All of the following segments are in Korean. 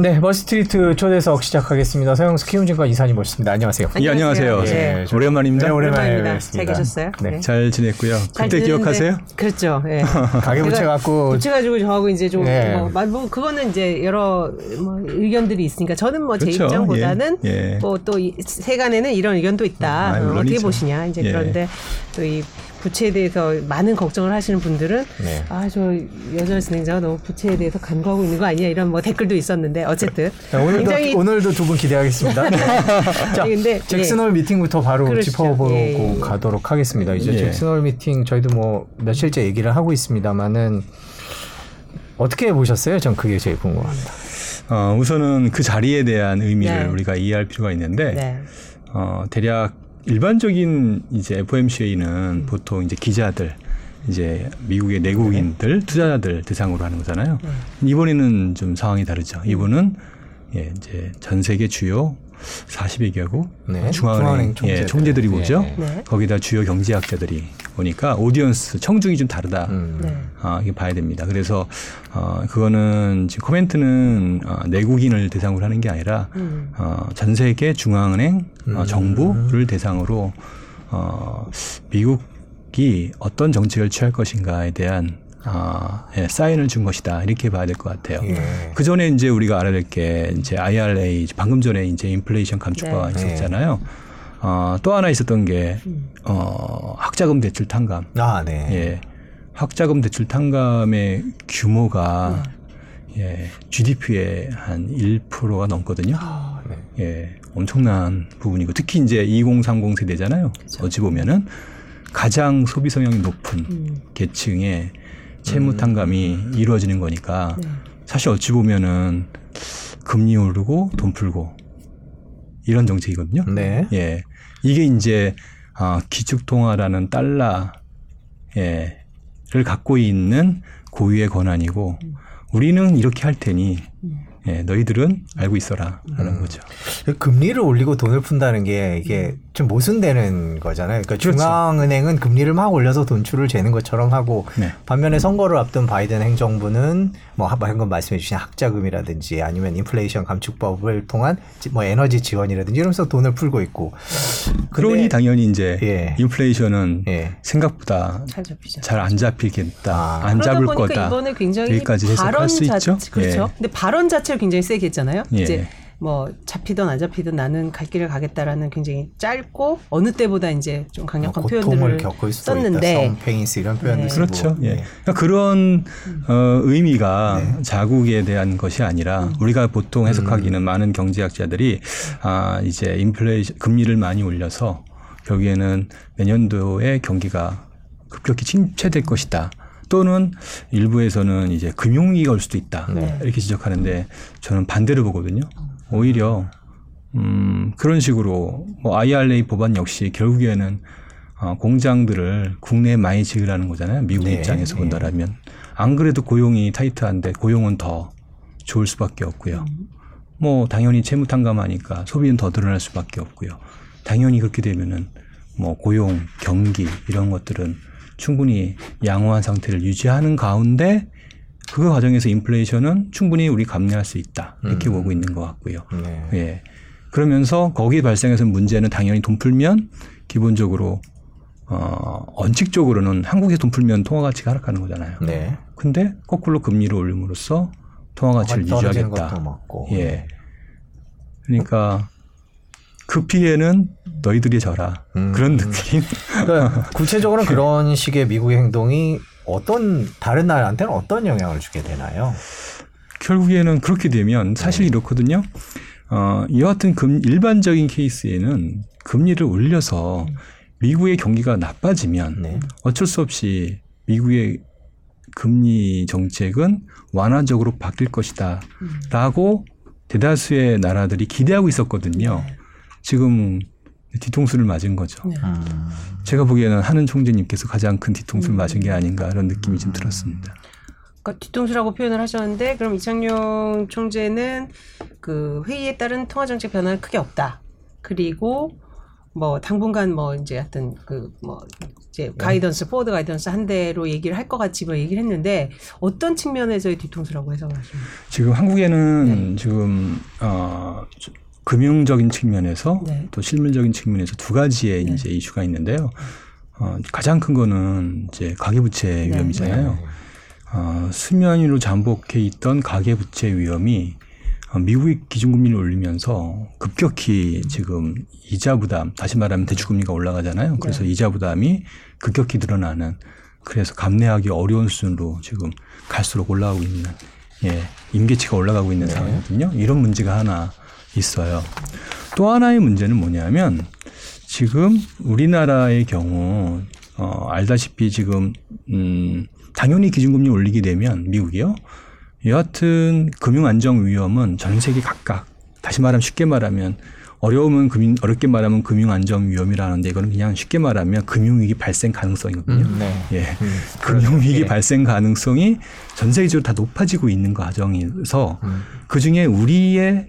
네, 머스트리트 초대석 시작하겠습니다. 서영수 키움증권 이사님 모셨습니다. 안녕하세요. 예, 안녕하세요. 네. 네. 오랜만입니다. 네, 오랜만입니다. 잘 계셨어요? 네. 네. 잘 지냈고요. 잘 그때 기억하세요? 그렇죠. 네. 가계부채 갖고. 부채 가지고 저하고 이제 좀, 네. 뭐, 그거는 이제 여러 뭐 의견들이 있으니까 저는 뭐 제 그렇죠. 입장보다는 예. 예. 뭐 또 세간에는 이런 의견도 있다. 어떻게 보시냐. 이제 예. 그런데 또 이 부채에 대해서 많은 걱정을 하시는 분들은 네. 아, 저 여전 진행자가 너무 부채에 대해서 간과하고 있는 거 아니냐 이런 뭐 댓글도 있었는데 어쨌든 네, 오늘도 두 분 기대하겠습니다. 네. 자, 근데 잭슨홀 예. 미팅부터 바로 그렇죠. 짚어보고 예. 가도록 하겠습니다. 이제 예. 잭슨홀 미팅 저희도 뭐 며칠째 얘기를 하고 있습니다만은 어떻게 보셨어요? 전 그게 제일 궁금합니다. 우선은 그 자리에 대한 의미를 네. 우리가 이해할 필요가 있는데 네. 대략 일반적인 이제 FOMC는 보통 이제 기자들, 이제 미국의 내국인들, 투자자들 대상으로 하는 거잖아요. 이번에는 좀 상황이 다르죠. 이번은 예, 이제 전 세계 주요 40여 개국 네. 중앙은행 예, 총재들이 오죠. 네. 네. 거기다 주요 경제학자들이 오니까 오디언스 청중이 좀 다르다. 네. 이게 봐야 됩니다. 그래서 그거는 지금 코멘트는 내국인을 대상으로 하는 게 아니라 전 세계 중앙은행 정부를 대상으로 미국이 어떤 정책을 취할 것인가에 대한 예, 사인을 준 것이다. 이렇게 봐야 될 것 같아요. 예. 그 전에 이제 우리가 알아야 될 게 이제 IRA, 방금 전에 이제 인플레이션 감축법 네. 있었잖아요. 네. 또 하나 있었던 게 학자금 대출 탕감. 아, 네. 예, 학자금 대출 탕감의 규모가 예, GDP의 한 1%가 넘거든요. 아, 네. 예, 엄청난 부분이고 특히 이제 2030 세대잖아요. 그렇죠. 어찌 보면은 가장 소비 성향이 높은 계층의 채무 탕감이 이루어지는 거니까 네. 사실 어찌 보면은 금리 오르고 돈 풀고 이런 정책이거든요. 네. 예, 이게 이제 기축통화라는 달러를 예, 갖고 있는 고유의 권한이고 우리는 이렇게 할 테니 예, 너희들은 알고 있어라라는 거죠. 금리를 올리고 돈을 푼다는 게 이게 좀 모순되는 거잖아요. 그러니까 그렇지. 중앙은행은 금리를 막 올려서 돈줄을 재는 것처럼 하고 네. 반면에 선거를 앞둔 바이든 행정부는 뭐 방금 말씀해 주신 학자금이라든지 아니면 인플레이션 감축법을 통한 뭐 에너지 지원이라든지 이러면서 돈을 풀고 있고. 그러니 당연히 이제 예. 인플레이션은 예. 생각보다 잘 안 잡히겠다. 안 잡을 거다. 그러다 보니까 이번에 굉장히 여기까지 해석할 수 있죠. 그렇죠. 예. 근데 발언 자체를 굉장히 세게 했잖아요. 예. 이제 뭐 잡히든 안 잡히든 나는 갈 길을 가겠다라는 굉장히 짧고 어느 때보다 이제 좀 강력한 표현들을 썼는데 펑페인스 이런 표현들 네. 쓰고 그렇죠. 예. 그러니까 그런 의미가 네. 자국에 대한 것이 아니라 우리가 보통 해석하기는 많은 경제학자들이 이제 인플레이션 금리를 많이 올려서 결국에는 내년도에 경기가 급격히 침체될 것이다. 또는 일부에서는 이제 금융위기가 올 수도 있다. 네. 이렇게 지적하는데 저는 반대로 보거든요. 오히려, 그런 식으로 뭐 IRA 법안 역시 결국에는 공장들을 국내에 많이 지으라는 거잖아요. 미국 네. 입장에서 본다라면. 안 그래도 고용이 타이트한데 고용은 더 좋을 수밖에 없고요. 뭐 당연히 채무 탕감하니까 소비는 더 늘어날 수밖에 없고요. 당연히 그렇게 되면은 뭐 고용, 경기 이런 것들은 충분히 양호한 상태를 유지하는 가운데 그 과정에서 인플레이션은 충분히 우리 감내할 수 있다. 이렇게 보고 있는 것 같고요. 네. 예. 그러면서 거기에 발생해서는 문제는 당연히 돈 풀면 기본적으로 원칙적으로는 한국에서 돈 풀면 통화가치가 하락하는 거잖아요. 네. 근데 거꾸로 금리를 올림으로써 통화가치를 유지하겠다. 예. 그러니까 그 피해는 너희들이 져라. 그런 느낌. 그러니까 구체적으로는 그런 식의 미국의 행동이 다른 나라한테는 어떤 영향을 주게 되나요? 결국에는 그렇게 되면 사실 이렇거든요. 이와 같은 일반적인 케이스에는 금리를 올려서 미국의 경기가 나빠지면 네. 어쩔 수 없이 미국의 금리 정책은 완화적으로 바뀔 것이다. 라고 대다수의 나라들이 기대하고 있었거든요. 네. 지금 뒤통수를 맞은 거죠. 네. 제가 보기에는 하는 총재님께서 가장 큰 뒤통수를 맞은 게 아닌가 이런 느낌이 좀 들었습니다. 그러니까 뒤통수라고 표현을 하셨는데 그럼 이창용 총재는 그 회의에 따른 통화정책 변화는 크게 없다. 그리고 뭐 당분간 뭐 이제 하여튼 그 뭐 이제 가이던스 포워드 가이던스 한 대로 얘기를 할 것 같이 뭐 얘기를 했는데 어떤 측면에서의 뒤통수라고 해석하십니까? 지금 한국에는 지금 금융적인 측면에서 또 실물적인 측면에서 두 가지의 이제 이슈가 있는데요. 가장 큰 거는 이제 가계부채 위험이잖아요. 수면 위로 잠복해 있던 가계부채 위험이 미국의 기준금리를 올리면서 급격히 지금 이자 부담, 다시 말하면 대출금리가 올라가잖아요. 그래서 이자 부담이 급격히 늘어나는, 그래서 감내하기 어려운 수준으로 지금 갈수록 올라가고 있는, 임계치가 올라가고 있는 상황이거든요. 이런 문제가 하나 있어요. 또 하나의 문제는 뭐냐면, 지금 우리나라의 경우, 알다시피 지금, 당연히 기준금리 올리게 되면 미국이요. 여하튼 금융안정 위험은 전 세계 각각, 다시 말하면 쉽게 말하면 어렵게 말하면 금융안정 위험이라는데, 이거는 그냥 쉽게 말하면 금융위기 발생 가능성이거든요. 금융위기 발생 가능성이 전 세계적으로 다 높아지고 있는 과정에서 그중에 우리의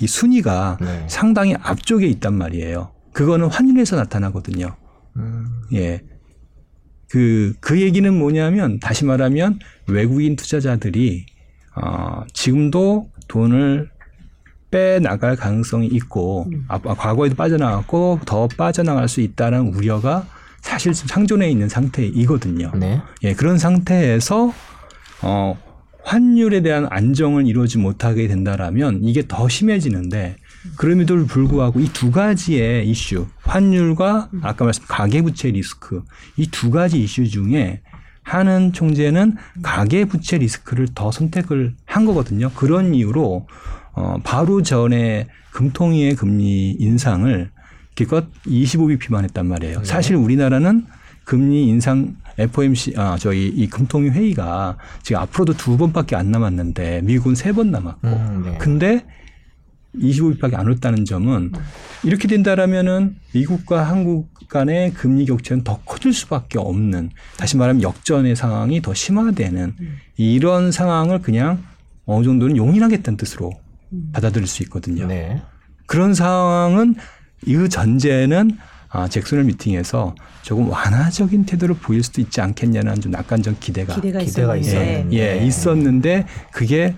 이 순위가 상당히 앞쪽에 있단 말이에요. 그거는 환율에서 나타나거든요. 그 얘기는 뭐냐면, 다시 말하면 외국인 투자자들이 지금도 돈을 빼나갈 가능성이 있고, 과거에도 빠져나갔고 더 빠져나갈 수 있다는 우려가 사실 상존해 있는 상태이거든요. 그런 상태에서 환율에 대한 안정을 이루지 못하게 된다라면 이게 더 심해지는데, 그럼에도 불구하고 이 두 가지의 이슈, 환율과 아까 말씀드린 가계부채 리스크, 이 두 가지 이슈 중에 하는 총재는 가계부채 리스크를 더 선택을 한 거거든요. 그런 이유로 바로 전에 금통위의 금리 인상을 기껏 25bp만 했단 말이에요. 사실 우리나라는 금리 인상 FOMC, 저희 이 금통위 회의가 지금 앞으로도 2번밖에 안 남았는데 미국은 3번 남았고, 근데 25bp밖에 안 올랐다는 점은, 이렇게 된다라면은 미국과 한국 간의 금리 격차는 더 커질 수밖에 없는, 다시 말하면 역전의 상황이 더 심화되는, 이런 상황을 그냥 어느 정도는 용인하겠다는 뜻으로 받아들일 수 있거든요. 그런 상황은, 이 전제는 잭슨홀 미팅에서 조금 완화적인 태도를 보일 수도 있지 않겠냐는 좀 낙관적 기대가 있었는데, 있었는데 그게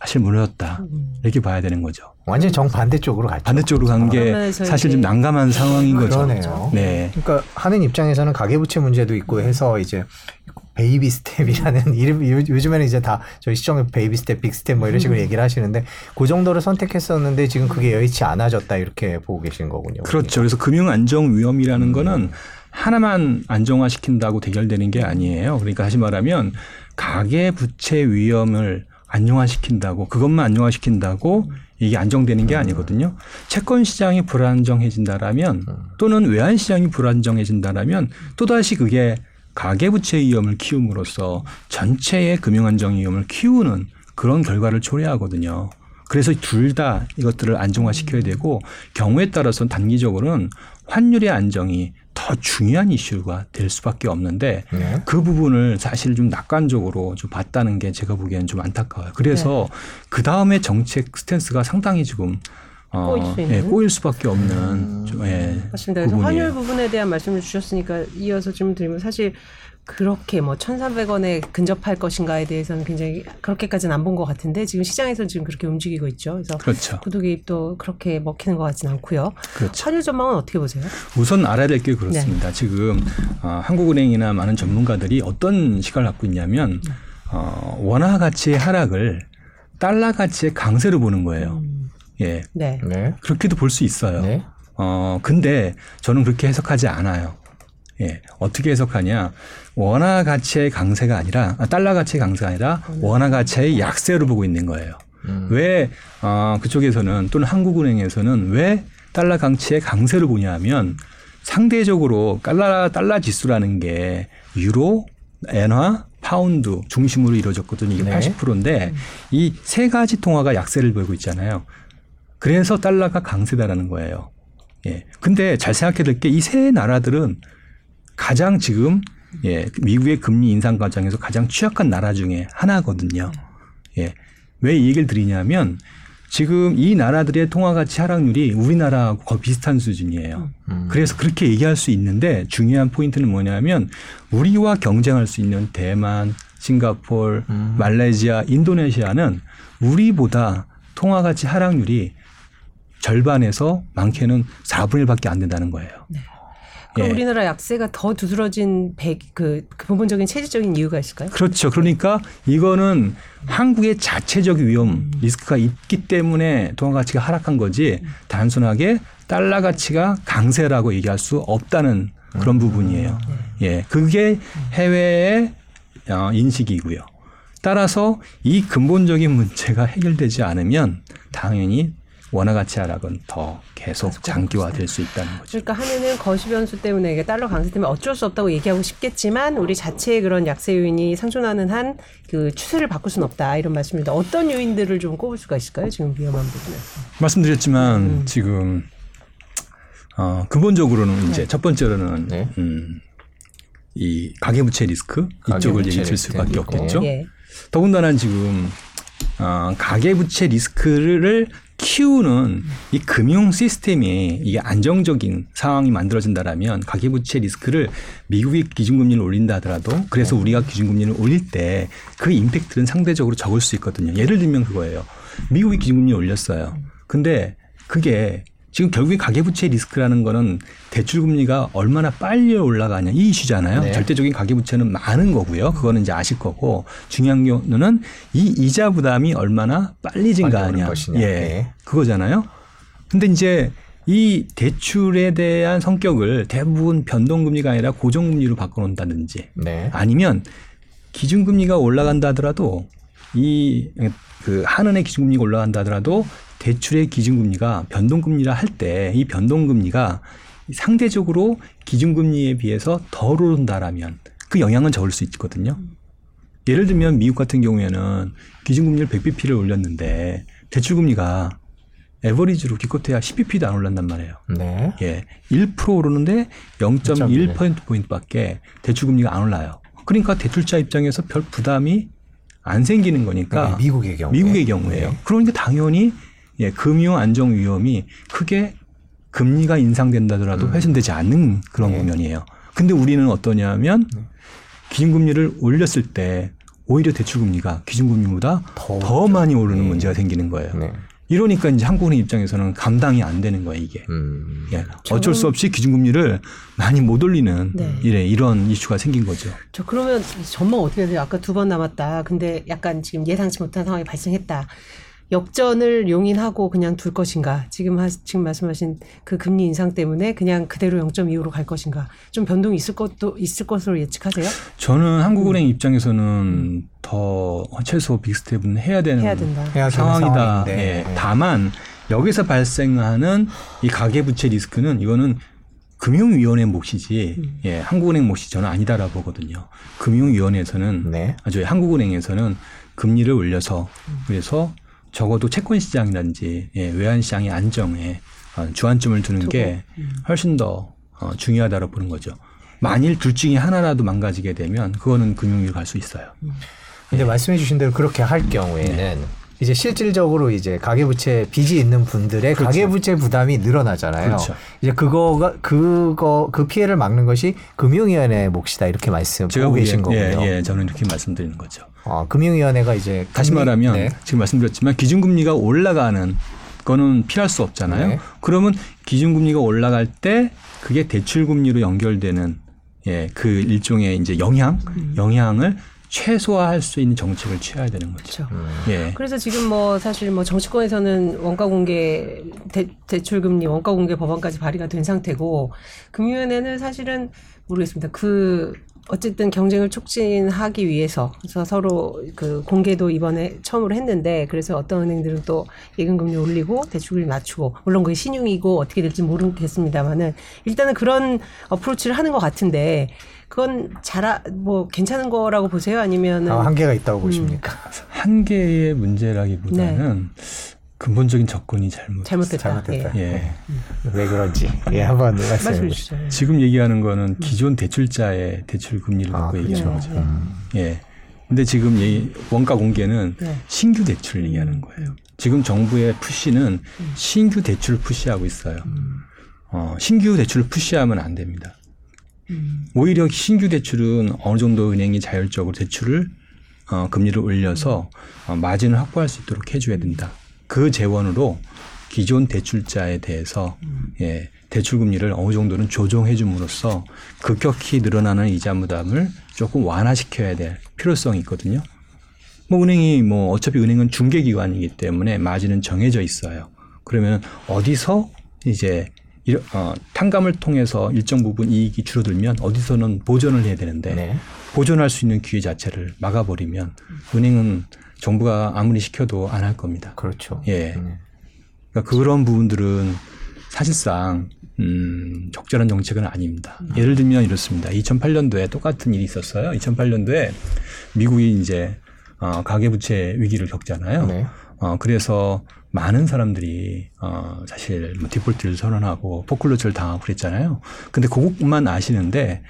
사실 무너졌다, 이렇게 봐야 되는 거죠. 완전히 정반대쪽으로 갔죠. 반대쪽으로 간 게 사실 좀 난감한 상황인 거죠. 그러네요. 그러니까 하는 입장에서는 가계부채 문제도 있고 해서 이제 베이비 스텝이라는 이름, 요즘에는 이제 다 저희 시청에 베이비 스텝, 빅 스텝 뭐 이런 식으로 얘기를 하시는데, 그 정도를 선택했었는데 지금 그게 여의치 않아졌다, 이렇게 보고 계신 거군요. 그렇죠. 그래서 금융 안정 위험이라는 거는 하나만 안정화시킨다고 대결되는 게 아니에요. 그러니까 다시 말하면 가계부채 위험을 안정화시킨다고, 그것만 안정화시킨다고 이게 안정되는 게 아니거든요. 채권 시장이 불안정해진다라면, 또는 외환 시장이 불안정해진다라면 또다시 그게 가계부채 위험을 키움으로써 전체의 금융안정 위험을 키우는 그런 결과를 초래하거든요. 그래서 둘 다 이것들을 안정화시켜야 되고, 경우에 따라서는 단기적으로는 환율의 안정이 더 중요한 이슈가 될 수밖에 없는데, 그 부분을 사실 좀 낙관적으로 좀 봤다는 게 제가 보기에는 좀 안타까워요. 그래서 그 다음에 정책 스탠스가 상당히 지금 꼬일 수밖에 없는 맞습니다. 그래서 환율 부분에 대한 말씀을 주셨으니까 이어서 질문 드리면, 사실 그렇게 뭐 1,400원에 근접할 것인가에 대해서는 굉장히 그렇게까지는 안 본 것 같은데, 지금 시장에서는 지금 그렇게 움직이고 있죠. 그래서 구독이입도 그렇게 먹히는 것 같지는 않고요. 환율 전망은 어떻게 보세요? 우선 알아야 될 게 그렇습니다. 지금 한국은행이나 많은 전문가들이 어떤 시각을 갖고 있냐면, 원화 가치의 하락을 달러 가치의 강세로 보는 거예요. 그렇게도 볼 수 있어요. 근데 저는 그렇게 해석하지 않아요. 어떻게 해석하냐? 원화 가치의 강세가 아니라, 달러 가치의 강세가 아니라 원화 가치의 약세로 보고 있는 거예요. 왜 그쪽에서는, 또는 한국은행에서는 왜 달러 가치의 강세를 보냐 하면, 상대적으로 달러 지수라는 게 유로, 엔화, 파운드 중심으로 이루어졌거든요. 이게 80%인데 이 세 가지 통화가 약세를 보이고 있잖아요. 그래서 달러가 강세다라는 거예요. 근데 잘 생각해야 될 게, 이 세 나라들은 가장 지금 미국의 금리 인상 과정에서 가장 취약한 나라 중에 하나거든요. 왜 이 얘기를 드리냐면, 지금 이 나라들의 통화가치 하락률이 우리나라하고 거의 비슷한 수준이에요. 그래서 그렇게 얘기할 수 있는데 중요한 포인트는 뭐냐면 우리와 경쟁할 수 있는 대만, 싱가포르, 말레이시아, 인도네시아는 우리보다 통화가치 하락률이 절반에서 많게는 4분의 1밖에 안 된다는 거예요. 네. 그럼 예. 우리나라 약세가 더 두드러진 그 부분적인 체질적인 이유가 있을까요? 그렇죠. 그러니까 이거는 한국의 자체적 위험 리스크가 있기 때문에 통화 가치가 하락한 거지 단순하게 달러 가치가 강세라고 얘기할 수 없다는 그런 부분이에요. 예, 그게 해외의 인식이고요. 따라서 이 근본적인 문제가 해결되지 않으면 당연히 원화 가치 하락은 더 계속 장기화될 수 있다는 거죠. 그러니까 한은은 거시 변수 때문에 이게 달러 강세 때문에 어쩔 수 없다고 얘기하고 싶겠지만 우리 자체의 그런 약세 요인이 상존하는 한 그 추세를 바꿀 수는 없다 이런 말씀입니다. 어떤 요인들을 좀 꼽을 수가 있을까요? 지금 위험한 부분에 말씀드렸지만 지금 근본적으로는 이제 첫 번째로는 이 가계부채 리스크 이쪽을 얘기해 줄 수밖에 없겠죠. 예. 더군다나 지금 가계부채 리스크를 키우는 이 금융 시스템이 이게 안정적인 상황이 만들어진다라면 가계부채 리스크를 미국이 기준금리를 올린다 하더라도 그래서 우리가 기준금리를 올릴 때 그 임팩트는 상대적으로 적을 수 있거든요. 예를 들면 그거예요. 미국이 기준금리를 올렸어요. 근데 그게 지금 결국에 가계부채 리스크라는 거는 대출금리가 얼마나 빨리 올라가냐 이 이슈잖아요. 네. 절대적인 가계부채는 많은 거고요. 그거는 이제 아실 거고 중요한 경우는 이 이자 부담이 얼마나 빨리 증가하냐. 예, 네. 그거잖아요. 근데 이제 이 대출에 대한 성격을 대부분 변동금리가 아니라 고정금리로 바꿔놓는다든지 네. 아니면 기준금리가 올라간다 하더라도 그 한은의 기준금리가 올라간다 하더라도 대출의 기준금리가 변동금리라 할 때 이 변동금리가 상대적으로 기준금리에 비해서 덜 오른다라면 그 영향은 적을 수 있거든요. 예를 들면 미국 같은 경우에는 기준금리를 100bp를 올렸는데 대출금리가 에버리지로 기껏해야 10bp도 안 올랐단 말이에요. 네. 예, 1% 오르는데 0.1%포인트밖에 대출금리가 안 올라요. 그러니까 대출자 입장에서 별 부담이 안 생기는 거니까. 네, 미국의 경우에요. 네. 그러니까 당연히 예, 금융 안정 위험이 크게 금리가 인상된다더라도 훼손되지 않는 그런 국면이에요. 근데 우리는 어떠냐면 기준금리를 올렸을 때 오히려 대출금리가 기준금리보다 더 많이 오르는 문제가 생기는 거예요. 네. 이러니까 이제 한국은행 입장에서는 감당이 안 되는 거예요, 이게. 예, 어쩔 수 없이 기준금리를 많이 못 올리는 이런 이슈가 생긴 거죠. 저 그러면 전망 어떻게 돼요? 아까 2번 남았다. 근데 약간 지금 예상치 못한 상황이 발생했다. 역전을 용인하고 그냥 둘 것인가? 지금 말씀하신 그 금리 인상 때문에 그냥 그대로 0.25로 갈 것인가? 좀 변동이 있을 것으로 예측하세요? 저는 한국은행 입장에서는 더 최소 빅스텝은 해야 되는 상황이다. 예. 다만 여기서 발생하는 이 가계부채 리스크는 이거는 금융위원회 몫이지 예, 한국은행 몫이 저는 아니다라고 보거든요. 금융위원회에서는 아주 한국은행에서는 금리를 올려서 그래서 적어도 채권 시장이라든지 외환 시장의 안정에 주안점을 두는 게 훨씬 더 중요하다고 보는 거죠. 만일 둘 중에 하나라도 망가지게 되면 그거는 금융위로 갈 수 있어요. 근데 말씀해 주신 대로 그렇게 할 경우에는 이제 실질적으로 이제 가계부채 빚이 있는 분들의 그렇죠. 가계부채 부담이 늘어나잖아요. 그렇죠. 이제 그 피해를 막는 것이 금융위원회의 몫이다 이렇게 말씀하고 계신 거고요. 예, 저는 이렇게 말씀드리는 거죠. 금융위원회가 이제 다시 말하면 지금 말씀드렸지만 기준금리가 올라가는 거는 피할 수 없잖아요. 네. 그러면 기준금리가 올라갈 때 그게 대출금리로 연결되는 그 일종의 이제 영향을 최소화할 수 있는 정책을 취해야 되는 거죠. 그렇죠. 그래서 지금 사실 정치권에서는 원가공개 대출금리 원가공개 법안까지 발의가 된 상태고 금융위원회는 사실은 모르겠습니다. 어쨌든 경쟁을 촉진하기 위해서 서로 그 공개도 이번에 처음으로 했는데 그래서 어떤 은행들은 또 예금금리 올리고 대출금리 낮추고 물론 그게 신용이고 어떻게 될지 모르겠습니다만은 일단은 그런 어프로치를 하는 것 같은데. 그건 괜찮은 거라고 보세요? 아니면 한계가 있다고 보십니까? 한계의 문제라기보다는 근본적인 접근이 잘못됐다. 예. 왜 그런지 한번 말씀해 주시죠. 지금 얘기하는 거는 기존 대출자의 대출 금리를 갖고 얘기하는 거죠. 예. 근데 지금 원가 공개는 신규 대출 얘기하는 거예요. 지금 정부의 푸시는 신규 대출을 푸시하고 있어요. 신규 대출을 푸시하면 안 됩니다. 오히려 신규 대출은 어느 정도 은행이 자율적으로 대출을 금리를 올려서 마진을 확보할 수 있도록 해줘야 된다. 그 재원으로 기존 대출자에 대해서 예, 대출금리를 어느 정도는 조정해 줌으로써 급격히 늘어나는 이자 부담을 조금 완화시켜야 될 필요성이 있거든요. 뭐 은행이 뭐 어차피 은행은 중개기관이기 때문에 마진은 정해져 있어요. 그러면 어디서 이제 탕감을 통해서 일정 부분 이익이 줄어들면 어디서는 보전을 해야 되는데 네. 보전할 수 있는 기회 자체를 막아버리면 은행은 정부가 아무리 시켜도 안 할 겁니다. 그렇죠. 예. 네. 그러니까 그런 부분들은 사실상 적절한 정책은 아닙니다. 예를 들면 이렇습니다. 2008년도에 똑같은 일이 있었어요. 2008년도에 미국이 이제 가계부채 위기를 겪잖아요. 네. 그래서 많은 사람들이 사실 뭐 디폴트를 선언하고 포클로즈를 당하고 그랬잖아요. 근데 그것만 아시는데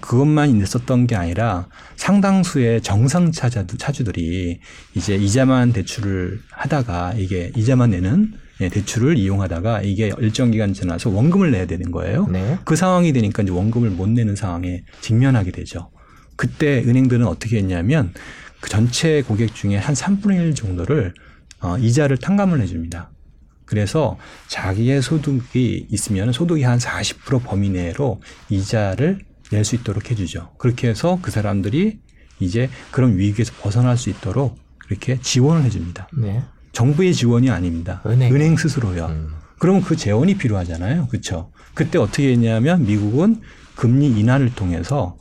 그것만 있었던 게 아니라 상당수의 정상 차주들이 이제 이자만 대출을 하다가 이게 이자만 내는 대출을 이용하다가 이게 일정 기간 지나서 원금을 내야 되는 거예요. 네. 그 상황이 되니까 이제 원금을 못 내는 상황에 직면하게 되죠. 그때 은행들은 어떻게 했냐면 그 전체 고객 중에 한 3분의 1 정도를 이자를 탕감을 해줍니다. 그래서 자기의 소득이 있으면 소득이 한 40% 범위 내로 이자를 낼 수 있도록 해주죠. 그렇게 해서 그 사람들이 이제 그런 위기에서 벗어날 수 있도록 그렇게 지원을 해줍니다. 네. 정부의 지원이 아닙니다. 은행 스스로요. 그러면 그 재원이 필요하잖아요. 그렇죠? 그때 어떻게 했냐면 미국은 금리 인하를 통해서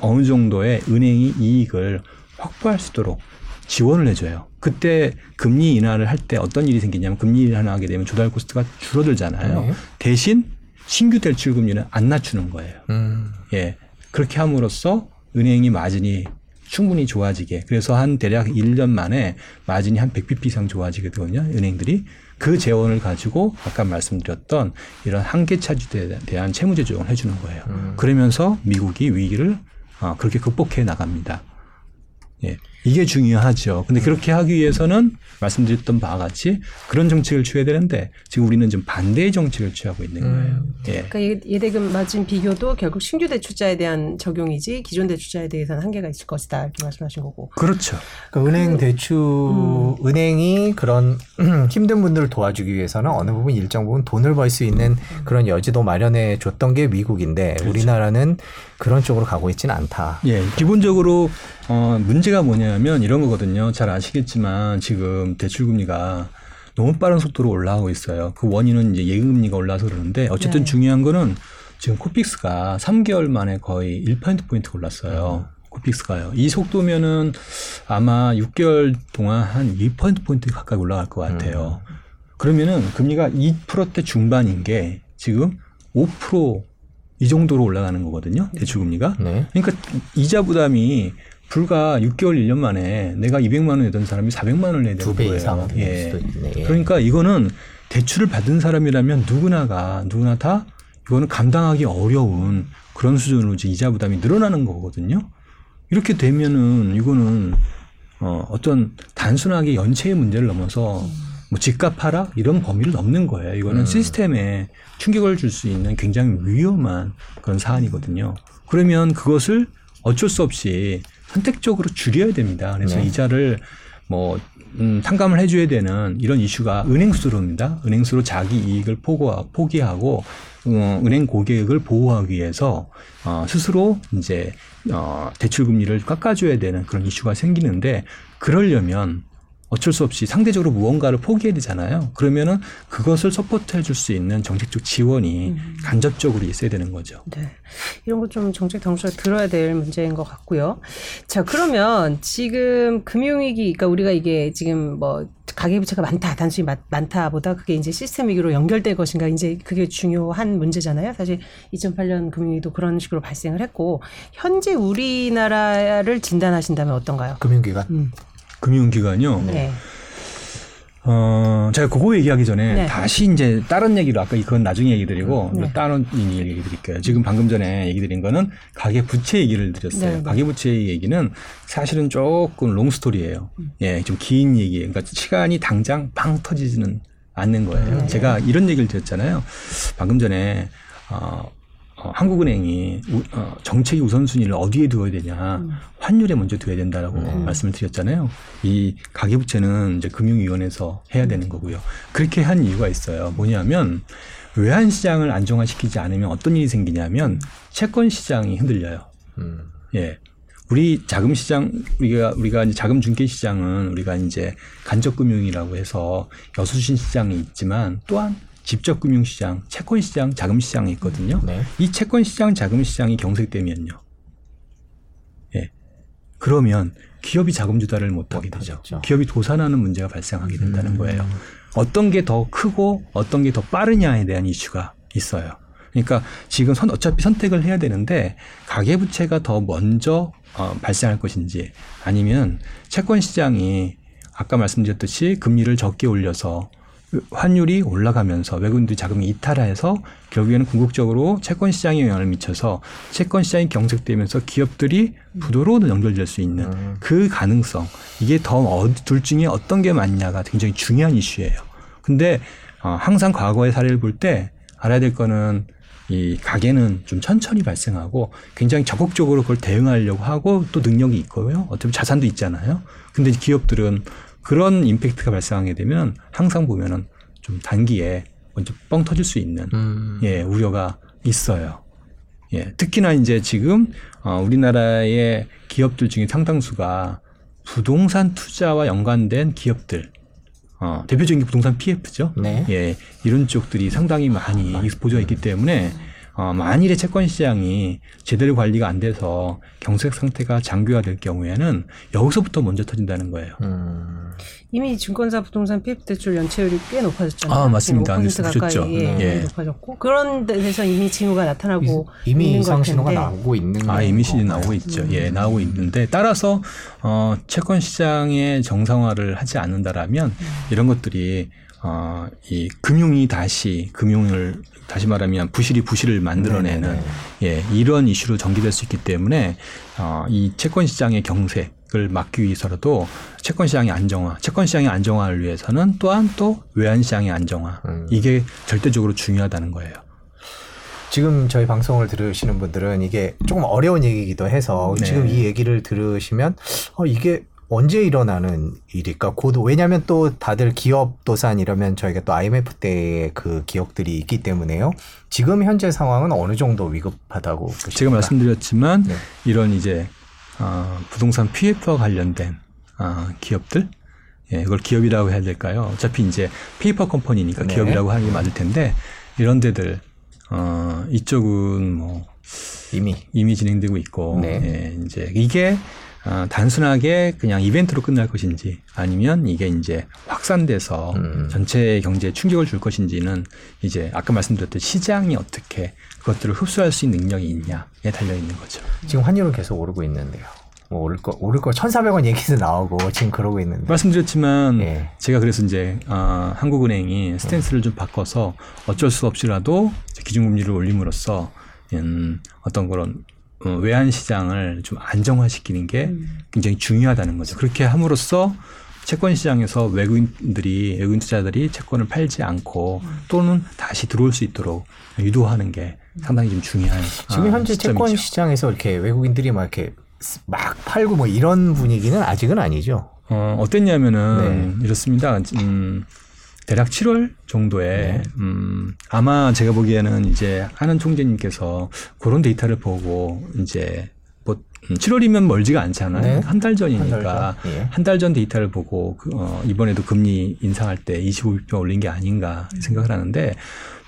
어느 정도의 은행이 이익을 확보할 수 있도록 지원을 해줘요. 그때 금리 인하를 할 때 어떤 일이 생기냐면 금리 인하를 하게 되면 조달 코스트가 줄어들잖아요. 네. 대신 신규 대출 금리는 안 낮추는 거예요. 예, 그렇게 함으로써 은행이 마진이 충분히 좋아지게. 그래서 한 대략 1년 만에 마진이 한 100bp 이상 좋아지게 되거든요. 은행들이. 그 재원을 가지고 아까 말씀드렸던 이런 한계 차주에 대한 채무제 조정을 해주는 거예요. 그러면서 미국이 위기를 그렇게 극복해 나갑니다. 예, 이게 중요하죠. 근데 그렇게 하기 위해서는 말씀드렸던 바와 같이 그런 정책을 취해야 되는데 지금 우리는 좀 반대의 정책을 취하고 있는 거예요. 예. 그러니까 예대금 마진 비교도 결국 신규 대출자에 대한 적용이지 기존 대출자에 대해서는 한계가 있을 것이다 이렇게 말씀하신 거고. 그렇죠. 그러니까 은행 대출 은행이 그런 힘든 분들을 도와주기 위해서는 어느 부분 일정 부분 돈을 벌 수 있는 그런 여지도 마련해 줬던 게 미국인데 그렇죠. 우리나라는 그런 쪽으로 가고 있지는 않다. 예, 기본적으로 문제가 뭐냐면 이런 거거든요. 잘 아시겠지만 지금 대출금리가 너무 빠른 속도로 올라가고 있어요. 그 원인은 이제 예금금리가 올라서 그러는데 어쨌든 네. 중요한 거는 지금 코픽스가 3개월 만에 거의 1%포인트 올랐어요. 코픽스가요. 이 속도면은 아마 6개월 동안 한 2%포인트 가까이 올라갈 것 같아요. 그러면은 금리가 2%대 중반인 게 지금 5% 이 정도로 올라가는 거거든요. 대출금리가. 네. 그러니까 이자 부담이 불과 6개월 1년 만에 내가 200만 원 내던 사람이 400만 원을 내야 되는 거예요. 2배 이상. 예. 수도 있네. 예. 그러니까 이거는 대출을 받은 사람이라면 누구나 다 이거는 감당하기 어려운 그런 수준으로 이제 이자 부담이 늘어나는 거거든요. 이렇게 되면은 이거는 어떤 단순하게 연체의 문제를 넘어서 뭐 집값 하락 이런 범위를 넘는 거예요. 이거는 시스템에 충격을 줄 수 있는 굉장히 위험한 그런 사안이거든요. 그러면 그것을 어쩔 수 없이 선택적으로 줄여야 됩니다. 그래서 네. 이자를 뭐 탕감을 해줘야 되는 이런 이슈가 은행 스스로입니다. 은행 스스로 자기 이익을 포기하고 은행 고객을 보호하기 위해서 스스로 이제 대출금리를 깎아줘야 되는 그런 이슈가 생기는데 그러려면 어쩔 수 없이 상대적으로 무언가를 포기해야 되잖아요. 그러면은 그것을 서포트해 줄 수 있는 정책적 지원이 간접적으로 있어야 되는 거죠. 네. 이런 거 좀 정책 당국에서 들어야 될 문제인 것 같고요. 자, 그러면 지금 금융위기, 그러니까 우리가 이게 지금 뭐 가계부채가 많다, 단순히 많다 보다 그게 이제 시스템 위기로 연결될 것인가, 이제 그게 중요한 문제잖아요. 사실 2008년 금융위기도 그런 식으로 발생을 했고, 현재 우리나라를 진단하신다면 어떤가요? 금융기관? 금융기관이요? 네. 제가 그거 얘기하기 전에 네. 다시 이제 다른 얘기로 아까 그건 나중에 얘기 드리고 네. 다른 얘기 드릴게요. 지금 방금 전에 얘기 드린 거는 가계부채 얘기를 드렸어요. 네. 가계부채 얘기는 사실은 조금 롱스토리예요. 예, 좀 긴 얘기예요. 그러니까 시간이 당장 빵 터지지는 않는 거예요. 네. 제가 이런 얘기를 드렸잖아요. 방금 전에 한국은행이 정책의 우선순위를 어디에 두어야 되냐, 환율에 먼저 두어야 된다라고 말씀을 드렸잖아요. 이 가계부채는 이제 금융위원회에서 해야 되는 거고요. 그렇게 한 이유가 있어요. 뭐냐면 외환시장을 안정화시키지 않으면 어떤 일이 생기냐면 채권시장이 흔들려요. 예, 우리 자금시장 우리가 이제 자금중개시장은 우리가 이제 간접금융이라고 해서 여수신 시장이 있지만 또한 직접금융시장, 채권시장, 자금시장이 있거든요. 네. 이 채권시장, 자금시장이 경색되면요. 예. 그러면 기업이 자금 조달을 못하게 되죠. 그렇죠. 기업이 도산하는 문제가 발생하게 된다는 거예요. 어떤 게 더 크고 어떤 게 더 빠르냐에 대한 이슈가 있어요. 그러니까 지금 어차피 선택을 해야 되는데 가계부채가 더 먼저 발생할 것인지 아니면 채권시장이 아까 말씀드렸듯이 금리를 적게 올려서 환율이 올라가면서 외국인들 자금이 이탈해서 결국에는 궁극적으로 채권 시장에 영향을 미쳐서 채권 시장이 경색되면서 기업들이 부도로 연결될 수 있는 그 가능성, 이게 더 둘 중에 어떤 게 맞냐가 굉장히 중요한 이슈예요. 근데 항상 과거의 사례를 볼 때 알아야 될 거는 이 가계는 좀 천천히 발생하고 굉장히 적극적으로 그걸 대응하려고 하고 또 능력이 있고요. 어차피 자산도 있잖아요. 근데 기업들은 그런 임팩트가 발생하게 되면 항상 보면은 좀 단기에 먼저 뻥 터질 수 있는 예, 우려가 있어요. 예, 특히나 이제 지금 우리나라의 기업들 중에 상당수가 부동산 투자와 연관된 기업들, 대표적인 게 부동산 PF죠. 네. 예, 이런 쪽들이 상당히 많이 익스포저가 있기 때문에 만일에 채권시장이 제대로 관리가 안 돼서 경색 상태가 장기화 될 경우에는 여기서부터 먼저 터진다는 거예요. 이미 증권사 부동산 PF 대출 연체율이 꽤 높아졌잖아요. 아, 맞습니다. 5% 가까이 네. 높아졌고 그런 데서 이미 징후가 나타나고 이미 상신호가 나오고 있는 거예요. 이미 신이 나오고 있죠. 예, 나오고 있는데 따라서 채권시장의 정상화를 하지 않는다라면 이런 것들이 이 금융을 다시 말하면 부실을 만들어내는 예, 이런 이슈로 전개될 수 있기 때문에 이 채권시장의 경색을 막기 위해서라도 채권시장의 안정화를 위해서는 또한 또 외환시장의 안정화 이게 절대적으로 중요하다는 거예요. 지금 저희 방송을 들으시는 분들은 이게 조금 어려운 얘기이기도 해서 네. 지금 이 얘기를 들으시면 이게 언제 일어나는 일일까? 왜냐하면 또 다들 기업 도산 이러면 저희가 또 IMF 때의 그 기억들이 있기 때문에요. 지금 현재 상황은 어느 정도 위급하다고 보십니까? 제가 말씀드렸지만 네. 이런 이제 부동산 PF와 관련된 기업들, 예, 이걸 기업이라고 해야 될까요? 어차피 이제 페이퍼 컴퍼니니까 네. 기업이라고 하는 게 맞을 텐데 이런 데들 이쪽은 뭐 이미 진행되고 있고 네. 예, 이제 이게 단순하게 그냥 이벤트로 끝날 것인지 아니면 이게 이제 확산돼서 전체 경제에 충격을 줄 것인지는 이제 아까 말씀드렸듯이 시장이 어떻게 그것들을 흡수할 수 있는 능력이 있냐에 달려있는 거죠. 지금 환율은 계속 오르고 있는데요. 뭐 오를 거 1,400원 얘기도 나오고 지금 그러고 있는데. 말씀드렸지만 예. 제가 그래서 이제 한국은행이 스탠스를 좀 바꿔서 어쩔 수 없이라도 기준금리를 올림으로써 어떤 그런 외환시장을 좀 안정화시키는 게 굉장히 중요하다는 거죠. 그렇게 함으로써 채권시장에서 외국인 투자자들이 채권을 팔지 않고 또는 다시 들어올 수 있도록 유도하는 게 상당히 좀 중요한 지금 현재 시점이죠. 채권시장에서 이렇게 외국인들이 막 팔고 뭐 이런 분위기는 아직은 아니죠. 어땠냐면은 네. 이렇습니다. 대략 7월 정도에, 네. 아마 제가 보기에는 이제 하는 총재님께서 그런 데이터를 보고, 이제, 7월이면 멀지가 않잖아요. 네. 한 달 전이니까. 한 달 전 데이터를 보고, 이번에도 금리 인상할 때 25bp 올린 게 아닌가 생각을 하는데,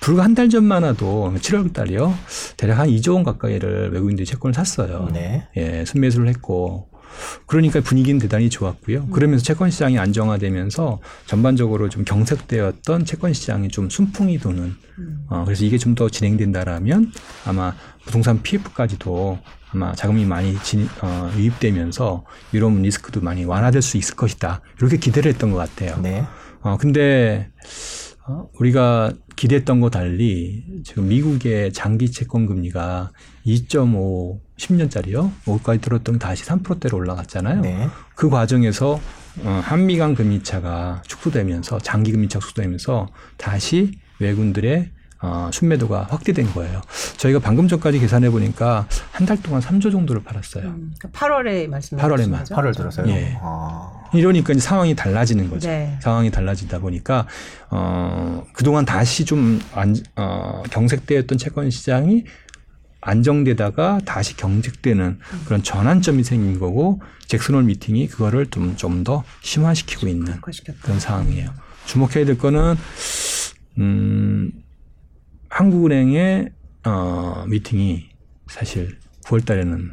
불과 한 달 전만 해도, 7월 달이요. 대략 한 2조 원 가까이를 외국인들이 채권을 샀어요. 네. 예, 순매수를 했고, 그러니까 분위기는 대단히 좋았고요. 그러면서 채권 시장이 안정화되면서 전반적으로 좀 경색되었던 채권 시장이 좀 순풍이 도는. 그래서 이게 좀 더 진행된다라면 아마 부동산 PF까지도 아마 자금이 많이 유입되면서 이런 리스크도 많이 완화될 수 있을 것이다. 이렇게 기대를 했던 것 같아요. 네. 근데 우리가 기대했던 거 달리 지금 미국의 장기 채권 금리가 2.5 10년짜리요. 5까지 들었던 다시 3%대로 올라갔잖아요. 네. 그 과정에서 한미 간 금리 차가 축소되면서 장기 금리 차가 축소되면서 다시 외국인들의 순매도가 확대된 거예요. 저희가 방금 전까지 계산해 보니까 한 달 동안 3조 정도를 팔았어요. 그러니까 8월에 말씀하신 거죠? 8월에만. 8월 들었어요? 예. 이러니까 이제 상황이 달라지는 거죠. 네. 상황이 달라지다 보니까 그동안 다시 좀 경색되었던 채권 시장이 안정되다가 다시 경직되는 그런 전환점이 생긴 거고 잭슨홀 미팅이 그거를 좀 더 심화시키고 있는 그런 상황이에요. 주목해야 될 거는 한국은행의 미팅이 사실 9월 달에는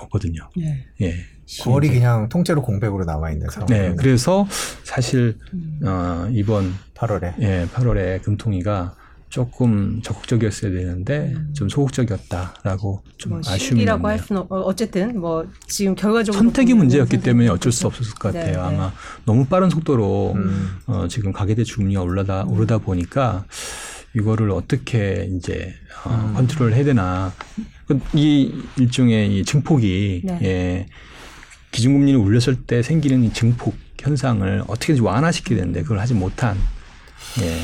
없거든요. 네. 예. 9월이 그냥 통째로 공백으로 남아 있는 상황. 네. 그래서 사실 이번 8월에 예, 8월에 금통위가 조금 적극적이었어야 되는데 좀 소극적이었다라고 좀 아쉬움이 있네요. 시기라고 할 수는 어쨌든 뭐 지금 결과적으로 선택이 문제였기 때문에 어쩔 수 없었을 것 같아요. 네, 아마 네. 너무 빠른 속도로 지금 가계대출 금리가 오르다 보니까 이거를 어떻게 이제 컨트롤 해야 되나. 이 일종의 이 증폭이 네. 예, 기준금리를 올렸을 때 생기는 이 증폭 현상을 어떻게든지 완화시켜야 되는데 그걸 하지 못한. 예.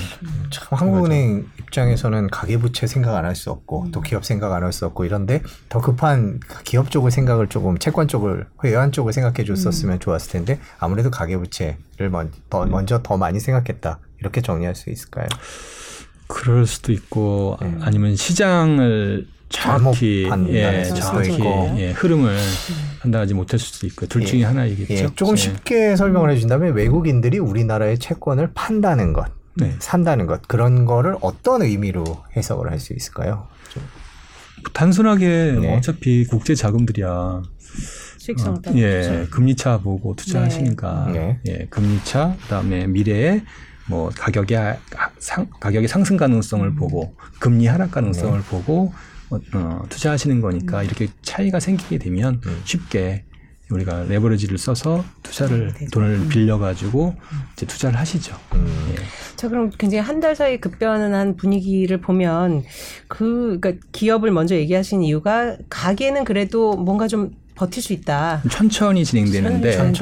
참 한국은행 입장에서는 가계부채 생각 안 할 수 없고 또 기업 생각 안 할 수 없고 이런데 더 급한 기업 쪽을 생각을 조금 채권 쪽을 외환 쪽을 생각해 줬었으면 좋았을 텐데 아무래도 가계부채를 먼저 더 많이 생각했다 이렇게 정리할 수 있을까요? 그럴 수도 있고 네. 아니면 시장을 정확히 정확히 흐름을 판단하지 못할 수도 있고 둘 중에 하나이겠죠. 예. 조금 쉽게 설명을 해준다면 외국인들이 우리나라의 채권을 판다는 것, 산다는 것 그런 거를 어떤 의미로 해석을 할 수 있을까요? 좀. 단순하게 어차피 국제 자금들이야. 수익성도 금리차 보고 투자하시니까 금리차 그다음에 미래에 뭐 가격의 상승 가능성을 보고 금리 하락 가능성을 보고 투자하시는 거니까 이렇게 차이가 생기게 되면 쉽게 우리가 레버리지를 써서 투자를 돈을 빌려가지고 이제 투자를 하시죠. 예. 자 그럼 굉장히 한 달 사이 급변한 분위기를 보면 그러니까 기업을 먼저 얘기하신 이유가 가게는 그래도 뭔가 좀 버틸 수 있다. 천천히 진행되는데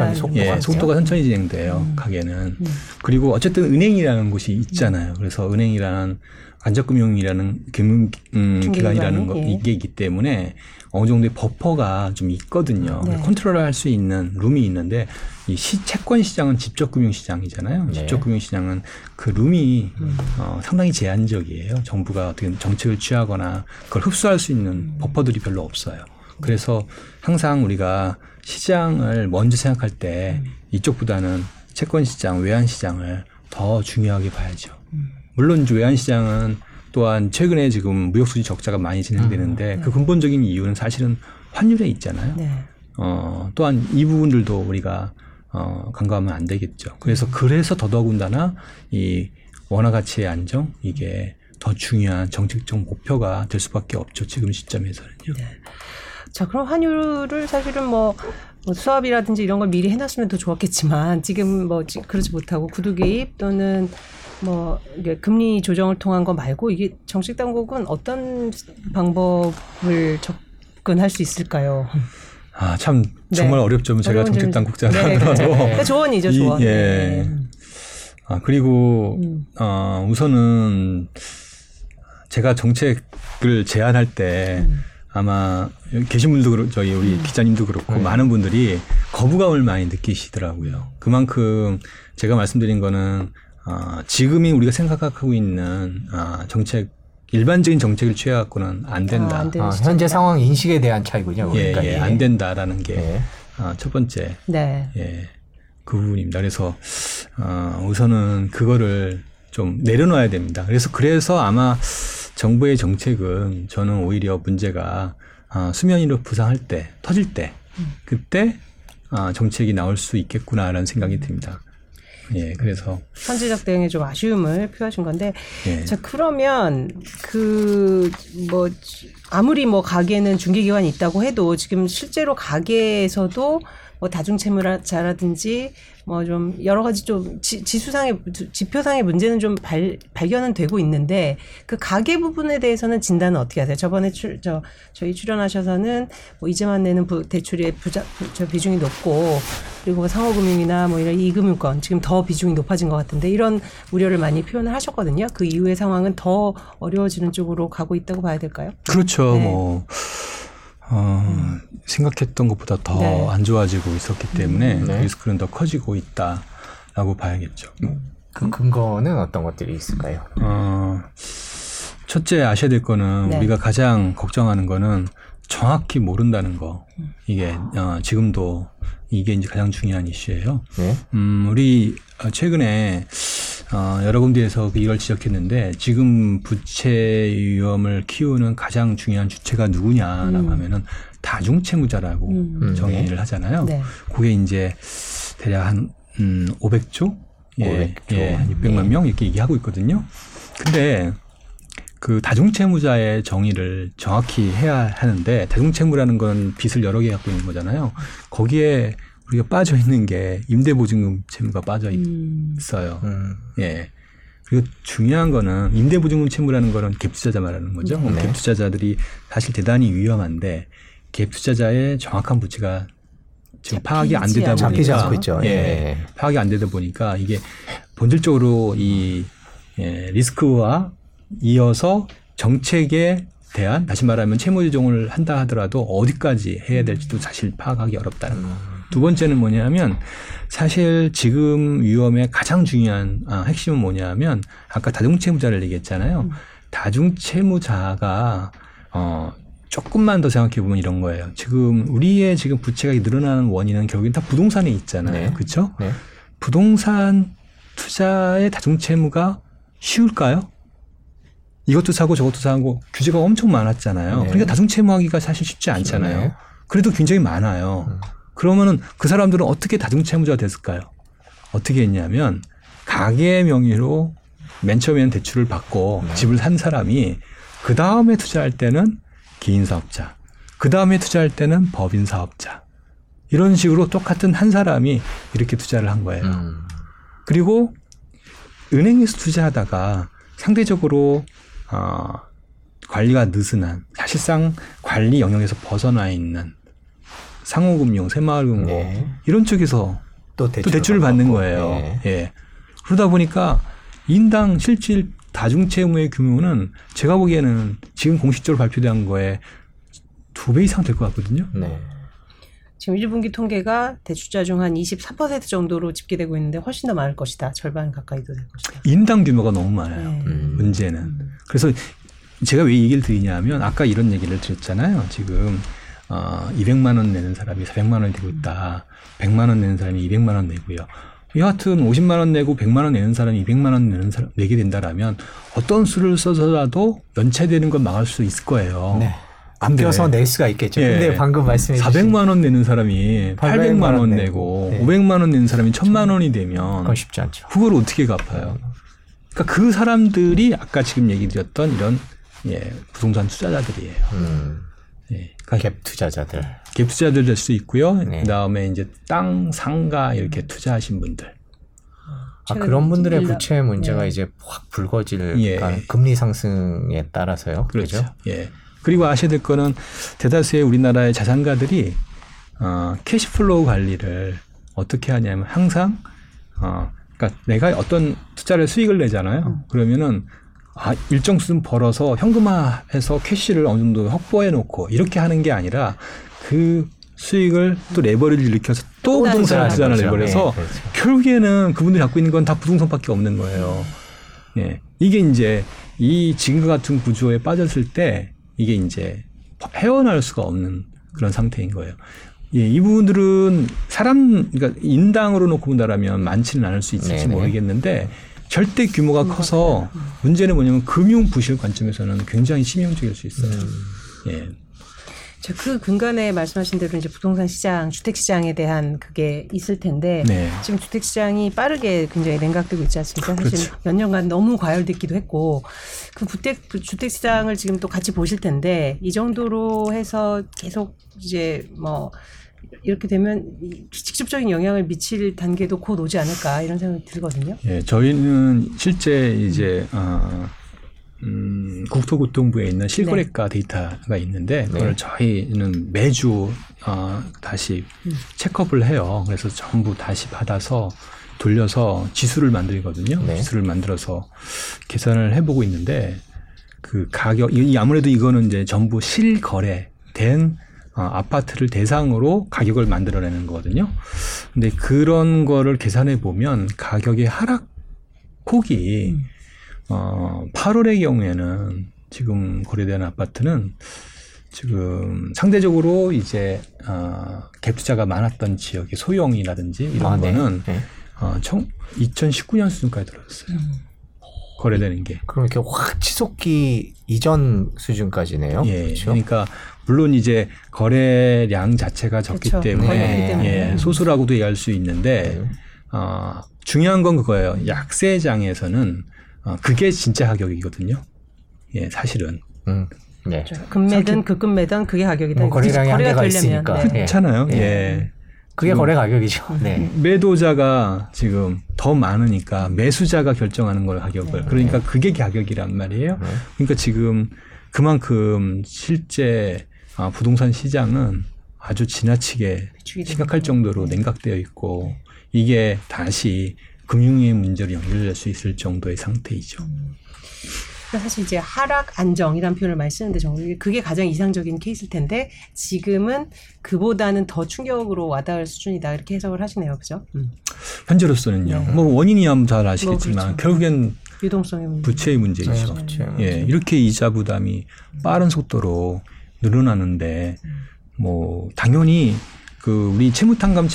속도가 천천히 진행돼요. 가게는. 그리고 어쨌든 은행이라는 곳이 있잖아요. 그래서 은행이라는 간접금융이라는 기관이라는 거 이게 있기 때문에 어느 정도의 버퍼가 좀 있거든요. 네. 컨트롤할 수 있는 룸이 있는데 이 채권 시장은 직접금융 시장이잖아요. 네. 직접금융 시장은 그 룸이 상당히 제한적이에요. 정부가 어떻게 정책을 취하거나 그걸 흡수할 수 있는 버퍼들이 별로 없어요. 그래서 항상 우리가 시장을 먼저 생각할 때 이쪽보다는 채권 시장, 외환 시장을 더 중요하게 봐야죠. 물론 외환 시장은 또한 최근에 지금 무역수지 적자가 많이 진행되는데 그 근본적인 이유는 사실은 환율에 있잖아요. 네. 또한 이 부분들도 우리가 간과하면 안 되겠죠. 그래서 더더군다나 이 원화 가치의 안정 이게 더 중요한 정책적 목표가 될 수밖에 없죠. 지금 시점에서는요. 네. 자, 그럼 환율을 사실은 뭐 수압이라든지 이런 걸 미리 해놨으면 더 좋았겠지만 지금 뭐 그러지 못하고 구두개입 또는 뭐 금리 조정을 통한 거 말고 이게 정책 당국은 어떤 방법을 접근할 수 있을까요? 아, 참 정말 어렵죠. 제가 정책 당국자라 하더라도 그러니까 조언이죠, 조언. 예. 아, 그리고 우선은 제가 정책을 제안할 때 아마 계신 분도 그렇고 저희 우리 기자님도 그렇고 많은 분들이 거부감을 많이 느끼시더라고요. 그만큼 제가 말씀드린 거는 지금이 우리가 생각하고 있는 정책 일반적인 정책을 취해갖고는 안 된다. 현재 상황 인식에 대한 차이군요. 그러니까. 예, 안 된다라는 게 첫 번째 그 부분입니다. 그래서 우선은 그거를 좀 내려놔야 됩니다. 그래서 아마 정부의 정책은 저는 오히려 문제가 수면 위로 부상할 때 터질 때 그때 아, 정책이 나올 수 있겠구나라는 생각이 듭니다. 예, 그래서 선제적 대응에 좀 아쉬움을 표하신 건데, 예. 자 그러면 그 뭐 아무리 뭐 가게는 중개기관이 있다고 해도 지금 실제로 가게에서도 뭐 다중채무자라든지 뭐 좀 여러 가지 좀 지수상의 지표상의 문제는 좀 발견은 되고 있는데 그 가계 부분에 대해서는 진단은 어떻게 하세요? 저번에 저희 출연하셔서는 뭐 이자만 내는 대출의 비중이 높고 그리고 뭐 상호금융이나 뭐 이런 이금융권 지금 더 비중이 높아진 것 같은데 이런 우려를 많이 표현을 하셨거든요. 그 이후의 상황은 더 어려워지는 쪽으로 가고 있다고 봐야 될까요? 그렇죠. 네. 뭐. 생각했던 것보다 더 안 좋아지고 있었기 때문에 네. 리스크는 더 커지고 있다라고 봐야겠죠. 그 근거는 어떤 것들이 있을까요? 첫째 아셔야 될 거는 네. 우리가 가장 걱정하는 거는 정확히 모른다는 거. 이게 지금도 이게 이제 가장 중요한 이슈예요. 네? 우리 최근에 여러 군데에서 이걸 지적했는데 지금 부채 위험을 키우는 가장 중요한 주체가 누구냐라고 하면은 다중채무자라고 정의를 하잖아요. 네. 그게 이제 대략 한 500조? 예, 한 600만 명 이렇게 얘기하고 있거든요. 근데 그 다중채무자의 정의를 정확히 해야 하는데 다중채무라는 건 빚을 여러 개 갖고 있는 거잖아요. 거기에 우리가 빠져 있는 게 임대보증금 채무가 빠져 있어요. 예. 그리고 중요한 거는 임대보증금 채무라는 거는 갭투자자 말하는 거죠. 네. 갭투자자들이 사실 대단히 위험한데 갭투자자의 정확한 부채가 지금 파악이 안 되다 보니까 잡히지 않고 있죠. 예. 예. 파악이 안 되다 보니까 이게 본질적으로 이 리스크와 이어서 정책의 대한 다시 말하면 채무 조정을 한다 하더라도 어디까지 해야 될지도 사실 파악하기 어렵다는 거. 두 번째는 뭐냐면 사실 지금 위험의 가장 중요한 핵심은 뭐냐면 아까 다중채무자를 얘기했잖아요. 다중채무자가 조금만 더 생각해 보면 이런 거예요. 지금 우리의 지금 부채가 늘어나는 원인은 결국엔 다 부동산에 있잖아요. 네. 그렇죠? 네. 부동산 투자의 다중채무가 쉬울까요? 이것도 사고 저것도 사고 규제가 엄청 많았잖아요. 네. 그러니까 다중채무하기가 사실 쉽지 않잖아요. 네. 그래도 굉장히 많아요. 그러면은 그 사람들은 어떻게 다중채무자가 됐을까요? 어떻게 했냐면 가계 명의로 맨 처음에는 대출을 받고 네. 집을 산 사람이 그 다음에 투자할 때는 개인사업자, 그 다음에 투자할 때는 법인사업자 이런 식으로 똑같은 한 사람이 이렇게 투자를 한 거예요. 그리고 은행에서 투자하다가 상대적으로 관리가 느슨한 사실상 관리 영역에서 벗어나 있는 상호금융, 새마을금고 네. 이런 쪽에서 또 대출을 받는 거예요. 네. 예. 그러다 보니까 인당 실질 다중채무의 규모는 제가 보기에는 지금 공식적으로 발표된 거에 2배 이상 될 것 같거든요. 네. 지금 1분기 통계가 대출자 중 한 24% 정도로 집계되고 있는데 훨씬 더 많을 것이다. 절반 가까이도 될 것이다. 인당 규모가 너무 많아요. 네. 문제는. 그래서 제가 왜 얘기를 드리냐면 아까 이런 얘기를 드렸잖아요. 지금 200만 원 내는 사람이 400만 원이 되고 있다. 100만 원 내는 사람이 200만 원 내고요. 여하튼 50만 원 내고 100만 원 내는 사람이 200만 원 내게 된다라면 어떤 수를 써서라도 연체되는 건 막을 수 있을 거예요. 네. 아껴서 낼 수가 있겠죠. 예. 근데 방금 말씀해 주신 400만 원 내는 사람이 800만 원 내고 네. 500만 원 내는 사람이 1000만 원이 되면 그건 쉽지 않죠. 그걸 어떻게 갚아요? 그러니까 그 사람들이 아까 지금 얘기 드렸던 이런 예, 부동산 투자자들이에요. 예. 그러니까 갭 투자자들 될 수 있고요. 네. 그다음에 이제 땅, 상가 이렇게 투자하신 분들. 아 그런 분들의 부채 문제가 네. 이제 확 불거질 예. 금리 상승에 따라서요. 그렇죠. 예. 그리고 아셔야 될 거는 대다수의 우리나라의 자산가들이 캐시플로우 관리를 어떻게 하냐면 항상 그러니까 내가 어떤 투자를 수익을 내잖아요. 그러면은 일정 수준 벌어서 현금화해서 캐시를 어느 정도 확보해 놓고 이렇게 하는 게 아니라 그 수익을 또 레버리지를 일으켜서 또 부동산 투자를 레버리해서 네, 그렇죠. 결국에는 그분들이 갖고 있는 건 다 부동산밖에 없는 거예요. 예. 이게 이제 이 지금과 같은 구조에 빠졌을 때 이게 이제 헤어날 수가 없는 그런 상태인 거예요. 예, 이 부분들은 그러니까 인당으로 놓고 본다라면 많지는 않을 수 있을지 네네. 모르겠는데 절대 규모가 커서 문제는 뭐냐면 금융 부실 관점에서는 굉장히 치명적일 수 있어요. 예. 그 근간에 말씀하신 대로 이제 부동산 시장, 주택 시장에 대한 그게 있을 텐데 네. 지금 주택 시장이 빠르게 굉장히 냉각되고 있지 않습니까? 그렇죠. 사실 몇 년간 너무 과열됐기도 했고 그 주택 시장을 지금 또 같이 보실 텐데 이 정도로 해서 계속 이제 뭐 이렇게 되면 직접적인 영향을 미칠 단계도 곧 오지 않을까 이런 생각이 들거든요. 예, 저희는 실제 이제 국토교통부에 있는 실거래가 네. 데이터가 있는데 그걸 네. 저희는 매주 다시 체크업을 해요. 그래서 전부 다시 받아서 돌려서 지수를 만들거든요. 네. 지수를 만들어서 계산을 해보고 있는데 그 가격 아무래도 이거는 이제 전부 실거래된 아파트를 대상으로 가격을 만들어내는 거거든요. 근데 그런 거를 계산해 보면 가격의 하락폭이 8월의 경우에는 지금 거래되는 아파트는 지금 상대적으로 이제 갭투자가 많았던 지역의 소형이라든지 이런 거는 네. 2019년 수준까지 떨어졌어요. 거래되는 게. 그럼 이렇게 확 치솟기 이전 수준까지네요. 예, 그렇죠? 그러니까 물론 이제 거래량 자체가 적기 그렇죠. 때문에 네. 예, 소수라고도 이해할 수 있는데 중요한 건 그거예요. 약세장에서는 그게 진짜 가격이거든요. 예, 사실은. 네. 금매든 급금매든 그게 가격이다. 거래량이 한계가 있으니까. 네. 그렇잖아요. 네. 예. 그게 거래 가격이죠. 네. 매도자가 지금 더 많으니까 매수자가 결정하는 걸 가격을. 그러니까 그게 가격이란 말이에요. 그러니까 지금 그만큼 실제 부동산 시장은 아주 지나치게 심각할 정도로 냉각되어 있고 이게 다시 금융의 문제로 연결될 수 있을 정도의 상태이죠. 사실 이제 하락 안정이라는 표현을 많이 쓰는데 그게 가장 이상적인 케이스일 텐데 지금은 그보다는 더 충격으로 와닿을 수준이다 이렇게 해석을 하시네요. 그죠? 현재로서는요. 뭐 원인이 하면 잘 아시겠지만 그렇죠. 결국엔 유동성의 문제. 부채의 문제이죠. 예, 이렇게 이자 부담이 빠른 속도로 늘어나는데 뭐 당연히 그 우리 채무탕감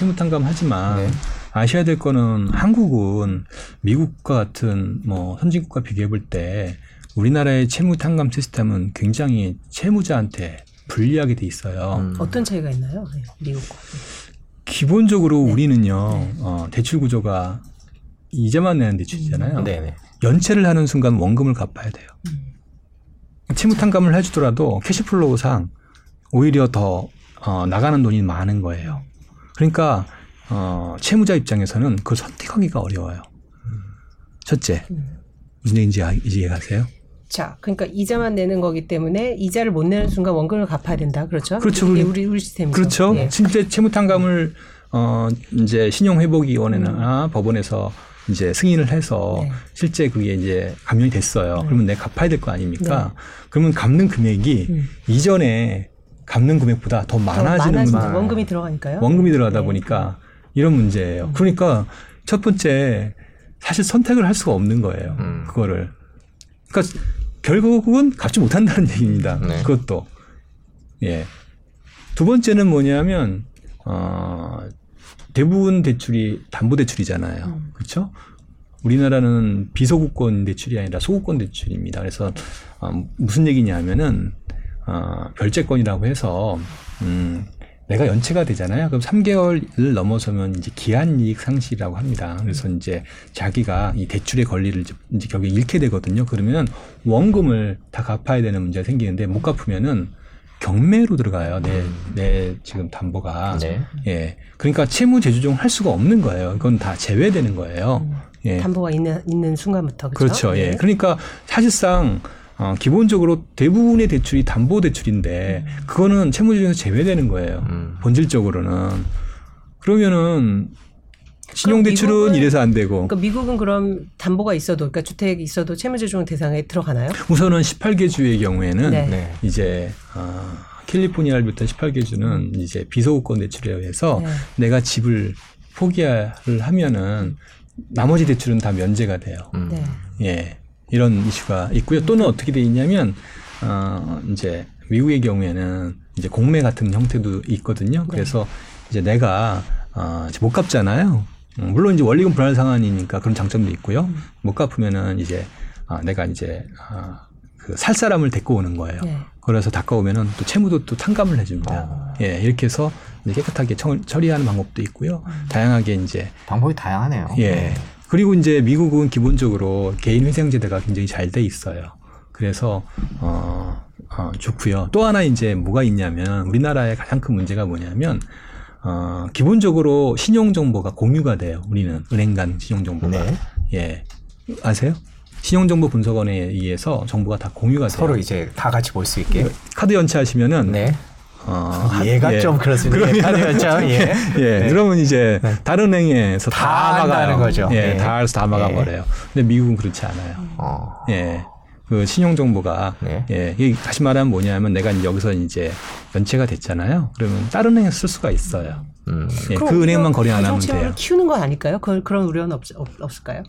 하지만 아셔야 될 거는 한국은 미국과 같은 뭐 선진국과 비교해 볼 때 우리나라의 채무 탕감 시스템은 굉장히 채무자한테 불리하게 돼 있어요. 어떤 차이가 있나요? 네, 미국과. 기본적으로 우리는요. 대출 구조가 이자만 내는 대출이잖아요. 연체를 하는 순간 원금을 갚아야 돼요. 채무 탕감을 해주더라도 캐시플로우상 오히려 더 나가는 돈이 많은 거예요. 그러니까 채무자 입장에서는 그걸 선택하기가 어려워요. 첫째. 무슨 얘기인지 이해하세요? 자, 그러니까 이자만 내는 거기 때문에 이자를 못 내는 순간 원금을 갚아야 된다. 그렇죠? 그렇죠. 이게 우리 시스템이죠. 그렇죠. 예. 실제 채무탕감을 이제 신용회복위원회나 법원에서 이제 승인을 해서 실제 그게 이제 감면이 됐어요. 그러면 내가 갚아야 될 거 아닙니까? 그러면 갚는 금액이 이전에 갚는 금액보다 더 많아지는 거예요. 원금이 들어가니까요. 원금이 들어가다 보니까 이런 문제예요. 그러니까 첫 번째 사실 선택을 할 수가 없는 거예요. 그거를. 그러니까 결국은 갚지 못한다는 얘기입니다. 그것도. 예. 두 번째는 뭐냐면 대부분 대출이 담보대출이잖아요. 그렇죠? 우리나라는 비소구권 대출이 아니라 소구권 대출입니다. 그래서 무슨 얘기냐면은 별제권이라고 해서 내가 연체가 되잖아요. 그럼 3개월을 넘어서면 이제 기한 이익 상실이라고 합니다. 그래서 이제 자기가 이 대출의 권리를 이제 결국에 잃게 되거든요. 그러면 원금을 다 갚아야 되는 문제가 생기는데 못 갚으면은 경매로 들어가요. 내 지금 담보가. 예. 그러니까 채무 재조정 할 수가 없는 거예요. 이건 다 제외되는 거예요. 예. 담보가 있는 순간부터. 그렇죠. 그렇죠. 예. 그러니까 사실상 기본적으로 대부분의 대출이 담보 대출인데 그거는 채무 재조정에서 제외되는 거예요. 본질적으로는. 그러면은 신용 대출은 이래서 안 되고. 그러니까 미국은 그럼 담보가 있어도 그러니까 주택이 있어도 채무 재조정 대상에 들어가나요? 우선은 18개 주의 경우에는 이제 캘리포니아를 비롯한 18개 주는 이제 비소유권 대출에 의해서 내가 집을 포기를 하면은 나머지 대출은 다 면제가 돼요. 예. 이런 이슈가 있고요. 또는 어떻게 돼 있냐면 이제 미국의 경우에는 이제 공매 같은 형태도 있거든요. 그래서 이제 내가 못 갚잖아요. 물론 이제 원리금 불안 상환이니까 그런 장점도 있고요. 못 갚으면은 이제 내가 이제 그 살 사람을 데리고 오는 거예요. 네. 그래서 닦아오면은 또 채무도 또 탕감을 해줍니다. 예, 이렇게 해서 이제 깨끗하게 처리하는 방법도 있고요. 다양하게 이제 방법이 다양하네요. 예. 그리고 이제 미국은 기본적으로 개인 회생제도가 굉장히 잘 돼 있어요. 그래서 좋고요. 또 하나 이제 뭐가 있냐면 우리나라의 가장 큰 문제가 뭐냐면 기본적으로 신용 정보가 공유가 돼요. 우리는 은행 간 신용 정보가 네. 예. 아세요? 신용정보분석원에 의해서 정보가 다 공유가 돼요. 서로 이제 다 같이 볼 수 있게. 카드 연체하시면은. 네. 얘가 예. 좀 그렇습니다. 카드 연체하면 예. 예. 네. 그러면 이제 네. 다른 은행에서 다 막아요. 거죠. 예. 네. 다 알아서 다 막아버려요. 네. 근데 미국은 그렇지 않아요. 예. 그 신용정보가. 네. 예. 이게 다시 말하면 뭐냐면 내가 이제 여기서 이제 연체가 됐잖아요. 그러면 다른 은행에서 쓸 수가 있어요. 예, 그 은행만 거래 안 하면 돼요. 키우는 건 아닐까요? 그런 우려는 없을까요?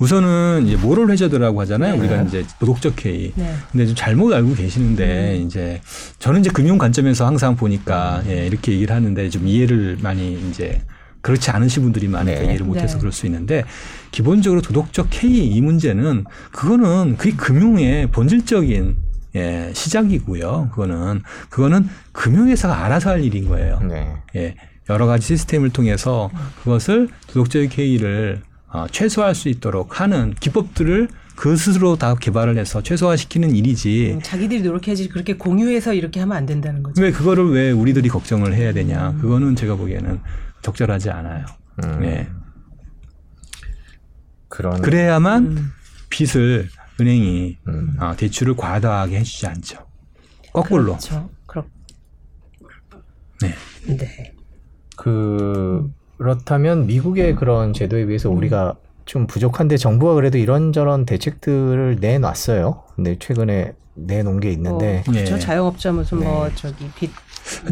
우선은 이제 모럴 해저드라고 하잖아요. 네. 우리가 이제 도덕적 해이. 네. 근데 좀 잘못 알고 계시는데 이제 저는 이제 금융 관점에서 항상 보니까 예, 이렇게 얘기를 하는데 좀 이해를 많이 이제 그렇지 않으신 분들이 많으니까 네. 이해를 못해서 네. 그럴 수 있는데 기본적으로 도덕적 해이 이 문제는 그게 금융의 본질적인 예, 시작이고요. 그거는 금융회사가 알아서 할 일인 거예요. 네. 예. 여러 가지 시스템을 통해서 그것을 도덕적 해이를 최소화할 수 있도록 하는 기법들을 그 스스로 다 개발을 해서 최소화시키는 일이지. 자기들이 노력해야지 그렇게 공유해서 이렇게 하면 안 된다는 거죠. 왜 우리들이 걱정을 해야 되냐. 그거는 제가 보기에는 적절하지 않아요. 네. 그래야만 빚을 은행이 대출을 과다하게 해주지 않죠. 거꾸로. 그렇죠. 네. 네. 그렇다면 미국의 그런 제도에 비해서 우리가 좀 부족한데 정부가 그래도 이런저런 대책들을 내놨어요. 근데 최근에 내놓은 게 있는데. 그렇죠. 네. 자영업자 무슨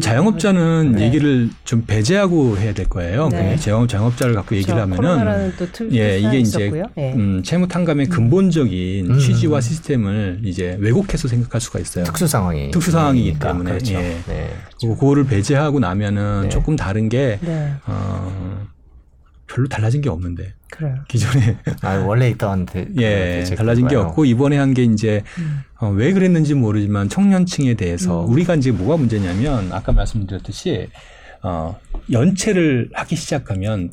자영업자는 네. 얘기를 좀 배제하고 해야 될 거예요. 네. 자영업자를 갖고 그렇죠. 얘기를 하면은 이게 있었고요. 이제 네. 채무 탕감의 근본적인 취지와 시스템을 이제 왜곡해서 생각할 수가 있어요. 특수 상황이기 때문에 그렇죠. 예. 네. 그거를 배제하고 나면은 네. 조금 다른 게 네. 별로 달라진 게 없는데. 그래요. 기존에 원래 있던 달라진 게 없고 이번에 한 게 이제 왜 그랬는지 모르지만 청년층에 대해서 우리가 이제 뭐가 문제냐면 아까 말씀드렸듯이 연체를 하기 시작하면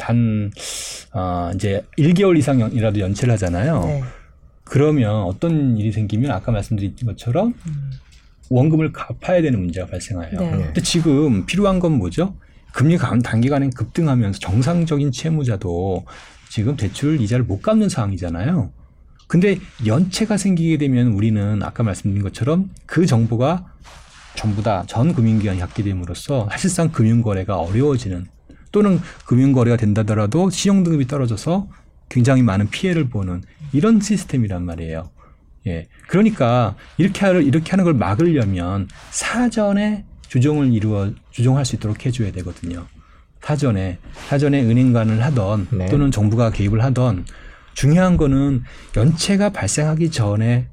이제 1개월 이상이라도 연체를 하잖아요. 네. 그러면 어떤 일이 생기면 아까 말씀드린 것처럼 원금을 갚아야 되는 문제가 발생해요. 네. 근데 지금 필요한 건 뭐죠? 금리가 단기간에 급등하면서 정상적인 채무자도 지금 대출 이자를 못 갚는 상황이잖아요. 근데 연체가 생기게 되면 우리는 아까 말씀드린 것처럼 그 정보가 전부 다 전 금융기관이 갖게 됨으로써 사실상 금융거래가 어려워지는 또는 금융거래가 된다더라도 신용등급이 떨어져서 굉장히 많은 피해를 보는 이런 시스템이란 말이에요. 예. 그러니까 이렇게 하는 걸 막으려면 사전에 조정할 수 있도록 해줘야 되거든요. 사전에 은행관을 하던 네. 또는 정부가 개입을 하던 중요한 거는 연체가 발생하기 전에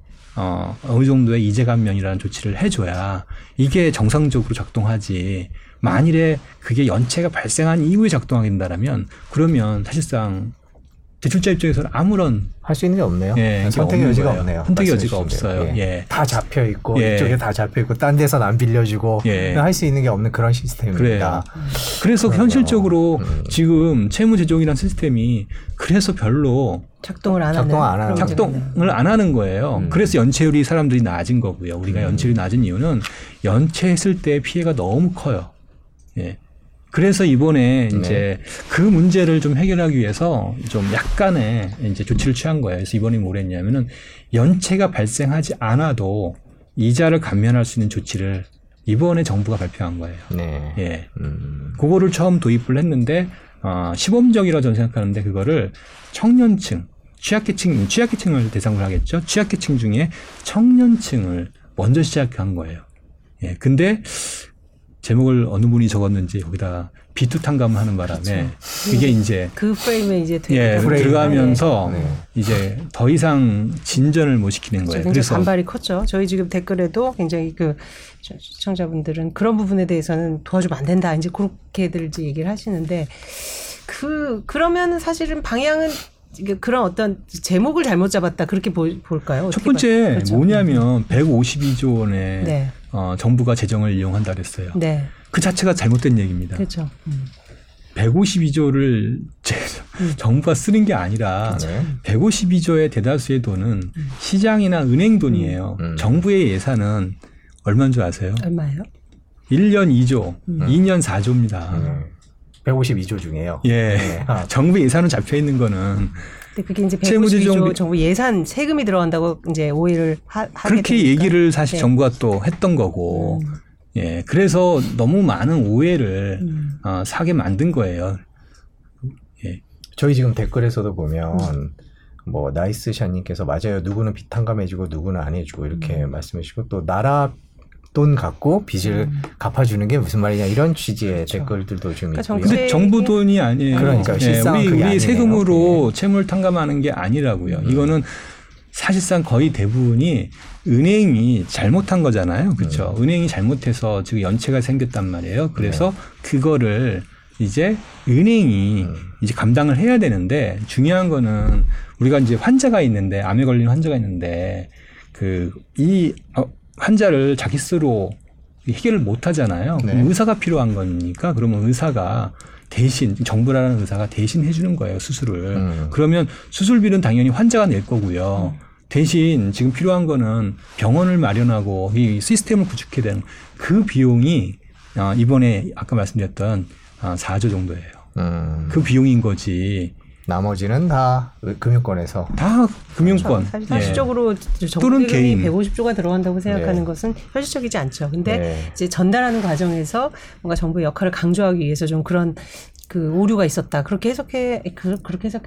어느 정도의 이자 감면이라는 조치를 해줘야 이게 정상적으로 작동하지. 만일에 그게 연체가 발생한 이후에 작동하게 된다면 그러면 사실상 대출자 입장에서는 아무런 할 수 있는 게 없네요. 예, 선택의 여지가 없네요. 선택의 여지가 없어요. 예. 예. 다 잡혀 있고 이쪽에 다 잡혀 있고 딴 데서는 안 빌려주고 할 수 있는 게 없는 그런 시스템입니다. 그래서 현실적으로 지금 채무 제종이라는 시스템이 그래서 별로 작동을 안 하는 거예요. 그래서 연체율이 사람들이 낮은 거고요. 우리가 연체율이 낮은 이유는 연체했을 때 피해가 너무 커요. 예. 그래서 이번에 이제 그 문제를 좀 해결하기 위해서 좀 약간의 이제 조치를 취한 거예요. 그래서 이번에 뭘 했냐면은 연체가 발생하지 않아도 이자를 감면할 수 있는 조치를 이번에 정부가 발표한 거예요. 네. 예. 그거를 처음 도입을 했는데, 시범적이라 저는 생각하는데 그거를 취약계층을 대상으로 하겠죠. 취약계층 중에 청년층을 먼저 시작한 거예요. 예. 근데, 제목을 어느 분이 적었는지 거기다 비투탕감을 하는 바람에 그렇죠. 그게 이제 그 프레임에 이제 들어가면서 이제 더 이상 진전을 못 시키는 거예요. 그래서 반발이 컸죠. 저희 지금 댓글에도 굉장히 그 시청자분들은 그런 부분에 대해서는 도와주면 안 된다. 이제 그렇게들 얘기를 하시는데 그러면 사실은 방향은 그런 어떤 제목을 잘못 잡았다 그렇게 볼까요? 첫 번째 그렇죠. 뭐냐면 152조 원의 네. 정부가 재정을 이용한다 그랬어요. 네. 그 자체가 잘못된 얘기입니다. 그렇죠. 152조를 정부가 쓰는 게 아니라 그렇죠. 152조의 대다수의 돈은 시장이나 은행 돈이에요. 정부의 예산은 얼마인 줄 아세요? 얼마예요? 1년 2조, 2년 4조입니다. 152조 중에요. 예. 네. 아. 정부 예산으로 잡혀 있는 거는. 근데 그게 이제 152조 정부 예산 세금이 들어간다고 이제 오해를 하게 그렇게 되니까. 얘기를 사실 네. 정부가 또 했던 거고. 예. 그래서 너무 많은 오해를 사게 만든 거예요. 예. 저희 지금 댓글에서도 보면 뭐 나이스샤님께서 맞아요. 누구는 비탄감해주고 누구는 안 해주고 이렇게 말씀해주시고 또 나라 돈 갖고 빚을 갚아주는 게 무슨 말이냐 이런 취지의 그렇죠. 댓글들도 좀 그러니까 있고요. 근데 정부 돈이 아니에요. 그러니까 실상 네, 우리 세금으로 네. 채무를 탕감하는 게 아니라고요. 이거는 사실상 거의 대부분이 은행이 잘못한 거잖아요. 그렇죠? 은행이 잘못해서 지금 연체가 생겼단 말이에요. 그래서 그거를 이제 은행이 이제 감당을 해야 되는데 중요한 거는 우리가 이제 환자가 있는데 암에 걸린 환자가 있는데 그 이 환자를 자기 스스로 해결을 못 하잖아요. 네. 의사가 필요한 거니까 그러면 의사가 대신 정부라는 의사가 대신 해주는 거예요. 수술을. 그러면 수술비는 당연히 환자가 낼 거고요. 대신 지금 필요한 거는 병원을 마련하고 이 시스템을 구축해야 되는 그 비용이 이번에 아까 말씀드렸던 4조 정도예요. 그 비용인 거지. 나머지는 다 금융권에서. 다 금융권. 그렇죠. 사실적으로 예. 정부의 150조가 들어간다고 생각하는 네. 것은 현실적이지 않죠. 근데 네. 이제 전달하는 과정에서 뭔가 정부의 역할을 강조하기 위해서 좀 그런 그 오류가 있었다. 그렇게 해석해야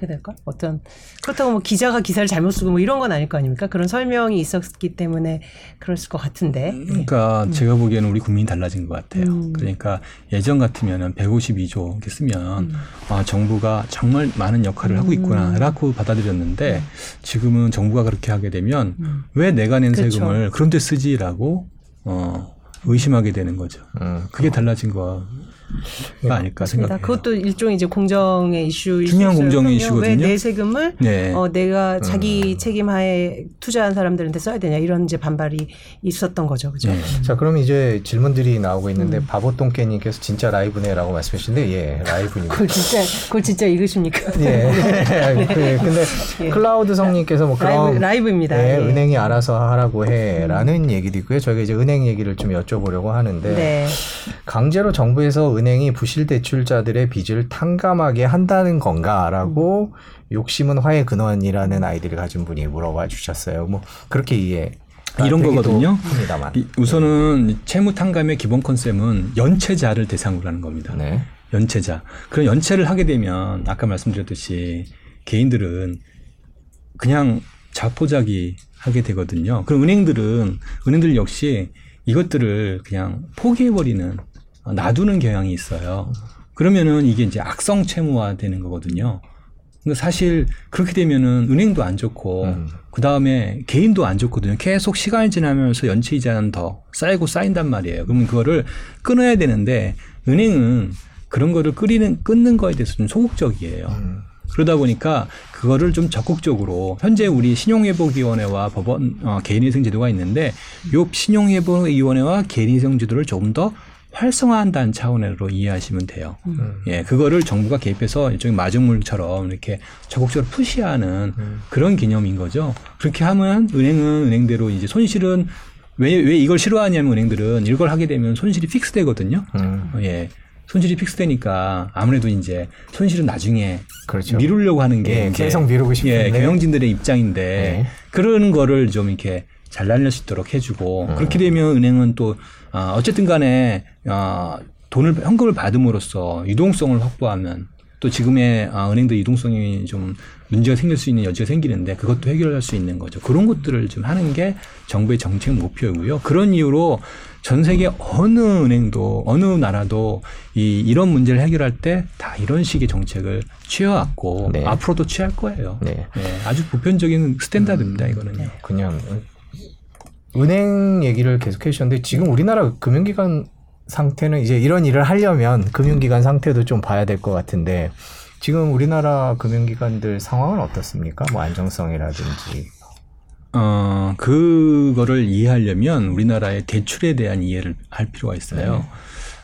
될까? 어떤 그렇다고 뭐 기자가 기사를 잘못 쓰고 뭐 이런 건 아닐 거 아닙니까? 그런 설명이 있었기 때문에 그랬을 것 같은데. 그러니까 제가 보기에는 우리 국민이 달라진 것 같아요. 그러니까 예전 같으면은 152조 이렇게 쓰면 아 정부가 정말 많은 역할을 하고 있구나라고 받아들였는데 지금은 정부가 그렇게 하게 되면 왜 내가 낸 그렇죠. 세금을 그런 데 쓰지라고 의심하게 되는 거죠. 그게 달라진 거. 아닐까 생각해요. 그것도 일종의 이제 공정의 이슈. 중요한 공정의 이슈거든요. 왜 내 세금을 네. 내가 자기 책임하에 투자한 사람들한테 써야 되냐 이런 이제 반발이 있었던 거죠. 그렇죠? 네. 자, 그럼 이제 질문들이 나오고 있는데 바보똥개님께서 진짜 라이브네라고 말씀하시는데 예, 라이브입니다. 그걸 진짜 읽으십니까? 예. 네. 네. 근데 네. 클라우드성님께서 뭐 그런 라이브입니다. 네, 예. 은행이 알아서 하라고 해라는 얘기도 있고요. 저희가 이제 은행 얘기를 좀 여쭤보려고 하는데 네. 강제로 정부에서 은행이 부실 대출자들의 빚을 탕감하게 한다는 건가라고 욕심은 화의 근원이라는 아이디를 가진 분이 물어봐 주셨어요. 뭐 그렇게 이해. 이런 거거든요. 합니다만. 우선은 네. 채무 탕감의 기본 컨셉은 연체자를 대상으로 하는 겁니다. 네. 연체자. 그럼 연체를 하게 되면 아까 말씀드렸듯이 개인들은 그냥 자포자기 하게 되거든요. 그럼 은행들 역시 이것들을 그냥 포기해버리는 놔두는 경향이 있어요. 그러면은 이게 이제 악성 채무화 되는 거거든요. 그러니까 사실 그렇게 되면은 은행도 안 좋고 그 다음에 개인도 안 좋거든요. 계속 시간이 지나면서 연체 이자는 더 쌓이고 쌓인단 말이에요. 그러면 그거를 끊어야 되는데 은행은 그런 거를 끊는 거에 대해서 좀 소극적이에요. 그러다 보니까 그거를 좀 적극적으로 현재 우리 신용회복위원회와 법원 개인위생제도가 있는데 요 신용회복위원회와 개인위생제도를 조금 더 활성화한다는 차원으로 이해하시면 돼요. 예, 그거를 정부가 개입해서 일종의 마중물처럼 이렇게 적극적으로 푸시하는 그런 개념인 거죠. 그렇게 하면 은행대로 이제 손실은 왜 이걸 싫어하냐면 은행들은 이걸 하게 되면 손실이 픽스되거든요. 예, 손실이 픽스되니까 아무래도 이제 손실은 나중에 그렇죠. 미루려고 하는 게 예, 계속 미루고 싶은데 예, 경영진들의 입장인데 네. 그런 거를 좀 이렇게 잘 날릴 수 있도록 해주고 그렇게 되면 은행은 또 어쨌든 간에 돈을 현금을 받음으로써 유동성을 확보하면 또 지금의 은행들 유동성이 좀 문제가 생길 수 있는 여지가 생기는데 그것도 해결할 수 있는 거죠. 그런 것들을 좀 하는 게 정부의 정책 목표이고요. 그런 이유로 전 세계 어느 은행도 어느 나라도 이런 문제를 해결할 때 다 이런 식의 정책을 취해왔고 네. 앞으로도 취할 거예요. 네. 네, 아주 보편적인 스탠다드입니다. 이거는요. 그냥 은행 얘기를 계속 해주셨는데 지금 우리나라 금융기관 상태는 이제 이런 일을 하려면 금융기관 상태도 좀 봐야 될 것 같은데 지금 우리나라 금융기관들 상황은 어떻습니까? 뭐 안정성이라든지. 그거를 이해하려면 우리나라의 대출에 대한 이해를 할 필요가 있어요.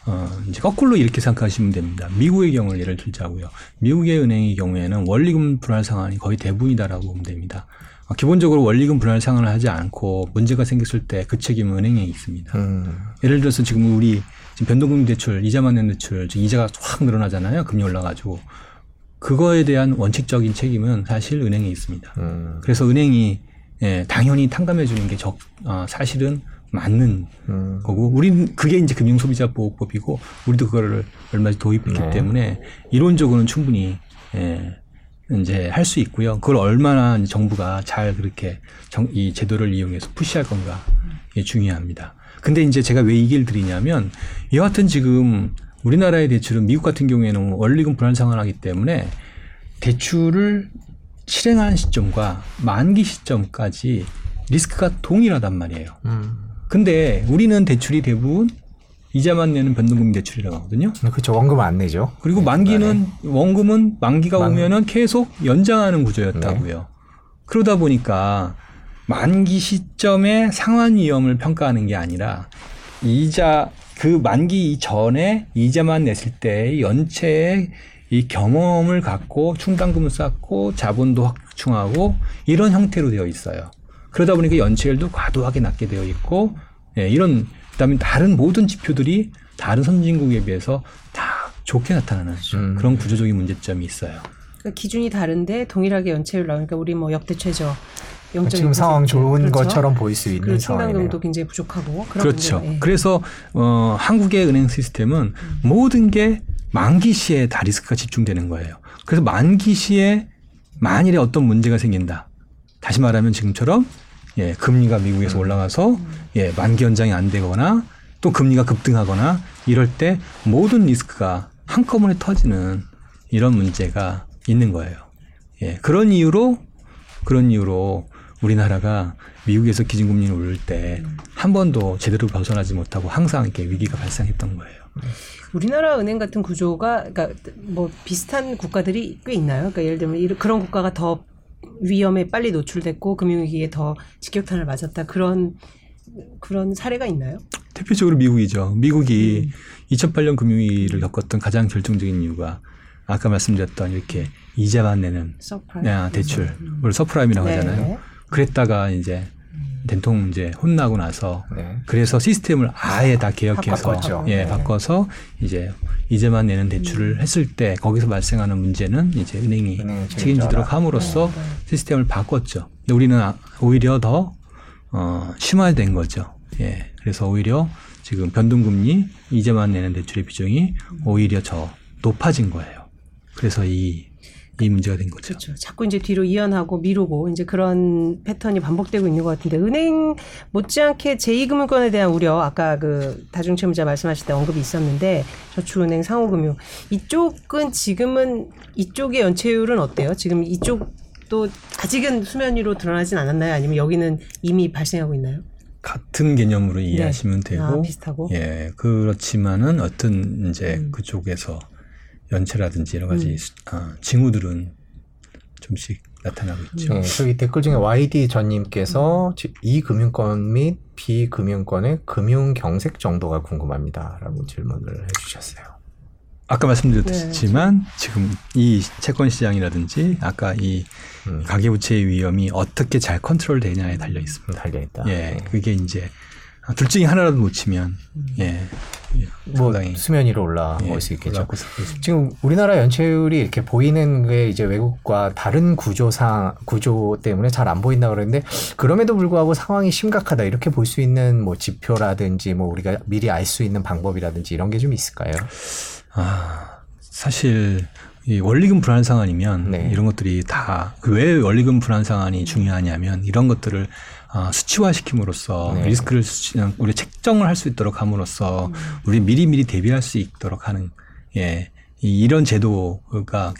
네. 이제 거꾸로 이렇게 생각하시면 됩니다. 미국의 경우를 예를 들자고요. 미국의 은행의 경우에는 원리금 분할 상환이 거의 대부분이다라고 보면 됩니다. 기본적으로 원리금 분할 상환을 하지 않고 문제가 생겼을 때 그 책임은 은행에 있습니다. 예를 들어서 지금 우리 지금 변동금리 대출, 이자만 낸 대출, 이자가 확 늘어나잖아요. 금리 올라가지고. 그거에 대한 원칙적인 책임은 사실 은행에 있습니다. 그래서 은행이 예, 당연히 탕감해 주는 게 사실은 맞는 거고, 우린 그게 이제 금융소비자보호법이고, 우리도 그거를 얼마 전에 도입했기 때문에 이론적으로는 충분히 예, 이제 할 수 있고요. 그걸 얼마나 정부가 잘 그렇게 이 제도를 이용해서 푸시할 건가 예, 중요합니다. 근데 이제 제가 왜 얘기를 드리냐면 여하튼 지금 우리나라의 대출은 미국 같은 경우에는 원리금 분할 상환하기 때문에 대출을 실행한 시점과 만기 시점까지 리스크가 동일하단 말이에요. 근데 우리는 대출이 대부분 이자만 내는 변동금리 대출이라고 하거든요. 그렇죠. 원금 안 내죠. 그리고 네, 만기는 원금은 만기가 오면은 계속 연장하는 구조였다고요. 네. 그러다 보니까 만기 시점에 상환 위험을 평가하는 게 아니라 이자 그 만기 전에 이자만 냈을 때 연체의 이 경험을 갖고 충당금을 쌓고 자본도 확충하고 이런 형태로 되어 있어요. 그러다 보니까 연체율도 과도하게 낮게 되어 있고, 예, 이런, 그다음에 다른 모든 지표들이 다른 선진국에 비해서 다 좋게 나타나는 그런 구조적인 문제점이 있어요. 그러니까 기준이 다른데 동일하게 연체율 나오니까 우리 뭐 역대 최저 0.2%. 지금 상황 좋은 그렇죠? 것처럼 보일 수 있는 상황이네요. 충당금도 굉장히 부족하고. 그렇죠. 문제는, 예. 그래서 한국의 은행 시스템은 모든 게 만기 시에 다 리스크가 집중되는 거예요. 그래서 만기 시에 만일에 어떤 문제가 생긴다. 다시 말하면 지금처럼 예, 금리가 미국에서 올라가서 예, 만기 연장이 안 되거나 또 금리가 급등하거나 이럴 때 모든 리스크가 한꺼번에 터지는 이런 문제가 있는 거예요. 예, 그런 이유로 우리나라가 미국에서 기준금리를 올릴 때 한 번도 제대로 벗어나지 못하고 항상 이렇게 위기가 발생했던 거예요. 우리나라 은행 같은 구조가 그러니까 뭐 비슷한 국가들이 꽤 있나요? 그러니까 예를 들면 그런 국가가 더 위험에 빨리 노출됐고 금융위기에 더 직격탄을 맞았다 그런 사례가 있나요? 대표적으로 미국이죠. 미국이 2008년 금융위기를 겪었던 가장 결정적인 이유가 아까 말씀드렸던 이렇게 이자만 내는 대출, 우리 서프라임이라고 하잖아요. 네. 그랬다가 이제 된통 이제 혼나고 나서 네. 그래서 시스템을 아예 다 개혁해서 예, 네. 바꿔서 이제만 내는 대출을 했을 때 거기서 발생하는 문제는 이제 은행이 책임지도록 함으로써 네. 시스템을 바꿨죠. 근데 우리는 오히려 더 심화된 거죠. 예, 그래서 오히려 지금 변동금리 이제만 내는 대출의 비중이 오히려 더 높아진 거예요. 그래서 이 문제가 된 거죠. 그렇죠. 자꾸 이제 뒤로 이연하고 미루고 이제 그런 패턴이 반복되고 있는 것 같은데 은행 못지않게 제2금융권에 대한 우려 아까 그 다중채무자 말씀하실 때 언급이 있었는데 저축은행, 상호금융 이쪽은 지금은 이쪽의 연체율은 어때요? 지금 이쪽도 아직은 수면 위로 드러나진 않았나요? 아니면 여기는 이미 발생하고 있나요? 같은 개념으로 이해하시면 네. 되고 비슷하고 예 그렇지만은 어떤 이제 그쪽에서 연체라든지 여러 가지 징후들은 좀씩 나타나고 있죠. 저기 댓글 중에 YD 전님께서 이 금융권 및 비금융권의 금융 경색 정도가 궁금합니다라고 질문을 해주셨어요. 아까 말씀드렸지만 네. 지금 이 채권 시장이라든지 아까 이 가계부채의 위험이 어떻게 잘 컨트롤 되냐에 달려 있습니다. 달려 있다. 예, 그게 이제 둘 중에 하나라도 놓치면 예, 뭐 수면 위로 올라올 수 있겠죠. 지금 우리나라 연체율이 이렇게 보이는 게 이제 외국과 다른 구조 때문에 잘 안 보인다 그러는데 그럼에도 불구하고 상황이 심각하다 이렇게 볼 수 있는 뭐 지표라든지 뭐 우리가 미리 알 수 있는 방법이라든지 이런 게 좀 있을까요? 사실 이 원리금 분할 상환이면 네. 이런 것들이 다 왜 원리금 분할 상환이 중요하냐면 이런 것들을 수치화시킴으로써 네. 리스크를 우리 책정을 할 수 있도록 함으로써 우리 미리미리 대비할 수 있도록 하는 예, 이런 제도가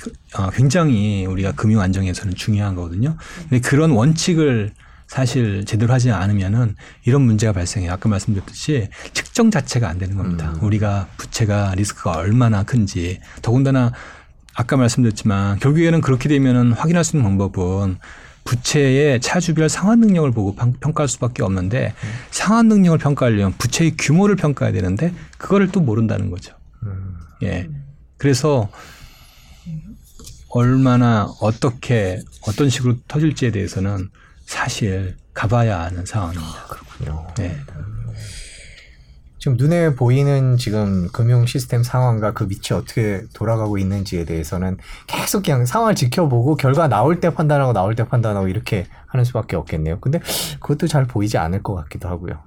굉장히 우리가 금융 안정에서는 중요한 거거든요. 근데 그런 원칙을 사실 제대로 하지 않으면은 이런 문제가 발생해요. 아까 말씀드렸듯이 측정 자체가 안 되는 겁니다. 우리가 부채가 리스크가 얼마나 큰지 더군다나 아까 말씀드렸지만 결국에는 그렇게 되면 확인할 수 있는 방법은 부채의 차주별 상환 능력을 보고 평가할 수밖에 없는데 상환 능력을 평가하려면 부채의 규모를 평가해야 되는데 그거를 또 모른다는 거죠. 예. 그래서 얼마나 어떻게 어떤 식으로 터질지에 대해서는 사실 가봐야 아는 상황입니다. 아, 그렇군요. 네. 지금 눈에 보이는 지금 금융 시스템 상황과 그 밑이 어떻게 돌아가고 있는지에 대해서는 계속 그냥 상황을 지켜보고 결과 나올 때 판단하고 나올 때 판단하고 이렇게 하는 수밖에 없겠네요. 근데 그것도 잘 보이지 않을 것 같기도 하고요.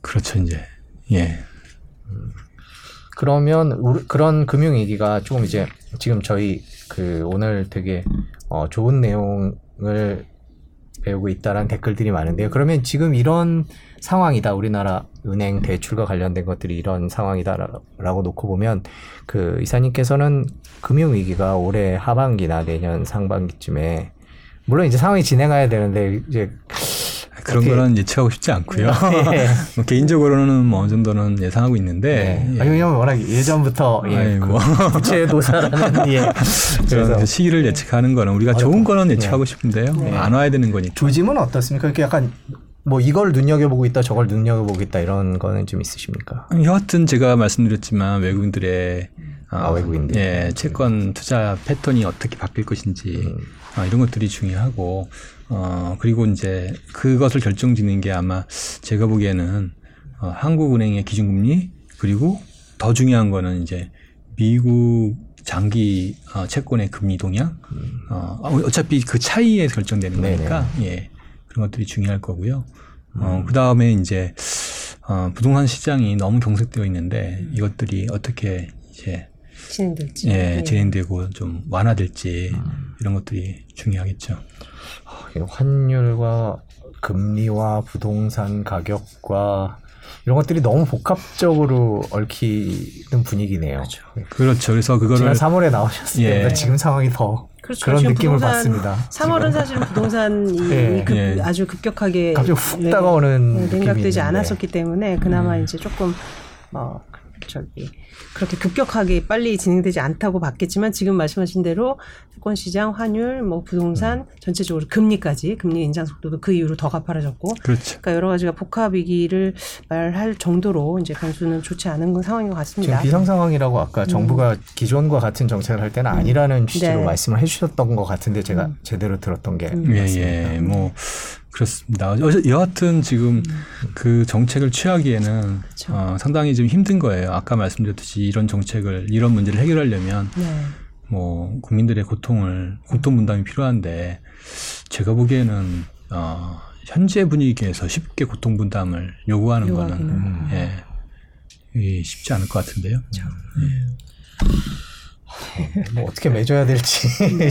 그렇죠, 이제. 예. 그러면 그런 금융 얘기가 조금 이제 지금 저희 그 오늘 되게 좋은 내용을 배우고 있다라는 댓글들이 많은데요. 그러면 지금 이런 상황이다. 우리나라 은행 대출과 관련된 것들이 이런 상황이다라고 놓고 보면 그 이사님께서는 금융위기가 올해 하반기나 내년 상반기쯤에 물론 이제 상황이 진행해야 되는데 이제 그런 거는 예측하고 싶지 않고요. 네. 뭐 개인적으로는 뭐 어느 정도는 예상하고 있는데. 네. 예. 아니, 왜냐면 워낙 예전부터 예, 뭐. 부채 도사라는 예. 그래서 그 시기를 예측하는 거는 우리가 어렵다. 좋은 거는 예측하고 싶은데요. 네. 안 와야 되는 거니까. 조짐은 어떻습니까? 이렇게 약간 뭐 이걸 눈여겨보고 있다, 저걸 눈여겨보고 있다 이런 거는 좀 있으십니까? 여하튼 제가 말씀드렸지만 외국인들의 외국인들. 예, 채권 투자 패턴이 어떻게 바뀔 것인지 이런 것들이 중요하고 그리고 이제 그것을 결정짓는 게 아마 제가 보기에는 한국은행의 기준금리 그리고 더 중요한 거는 이제 미국 장기 채권의 금리 동향 어차피 그 차이에 결정되는 거니까 예, 그런 것들이 중요할 거고요. 그 다음에 이제 부동산 시장이 너무 경색되어 있는데 이것들이 어떻게 이제 진행될지. 예, 네. 진행되고 좀 완화될지 이런 것들이 중요하겠죠. 환율과 금리와 부동산 가격과 이런 것들이 너무 복합적으로 얽히는 분위기네요. 그렇죠. 그래서 그거를 지난 3월에 나오셨을 때 예. 지금 상황이 더 그렇죠. 그런 느낌을 받습니다. 3월은 사실은 부동산이 네. 네. 아주 급격하게 갑자기 훅 네. 다가오는 네. 냉각되지 않았었기 때문에 그나마 이제 조금 그렇게 급격하게 빨리 진행되지 않다고 봤겠지만 지금 말씀하신 대로 채권 시장, 환율, 뭐 부동산 전체적으로 금리까지 금리 인상 속도도 그 이후로 더 가파라졌고, 그렇죠. 그러니까 여러 가지가 복합 위기를 말할 정도로 이제 변수는 좋지 않은 상황인 것 같습니다. 지금 비상 상황이라고 아까 정부가 기존과 같은 정책을 할 때는 아니라는 취지로 네. 말씀을 해주셨던 것 같은데 제가 제대로 들었던 게 맞습니다. 예, 뭐. 그렇습니다. 여하튼 지금 그 정책을 취하기에는 그렇죠. 상당히 좀 힘든 거예요. 아까 말씀드렸듯이 이런 정책을, 이런 문제를 해결하려면 네. 뭐 국민들의 고통 분담이 필요한데 제가 보기에는 현재 분위기에서 쉽게 고통 분담을 요구하는 거는 예, 쉽지 않을 것 같은데요. 그렇죠. 예. 뭐 어떻게 맺어야 될지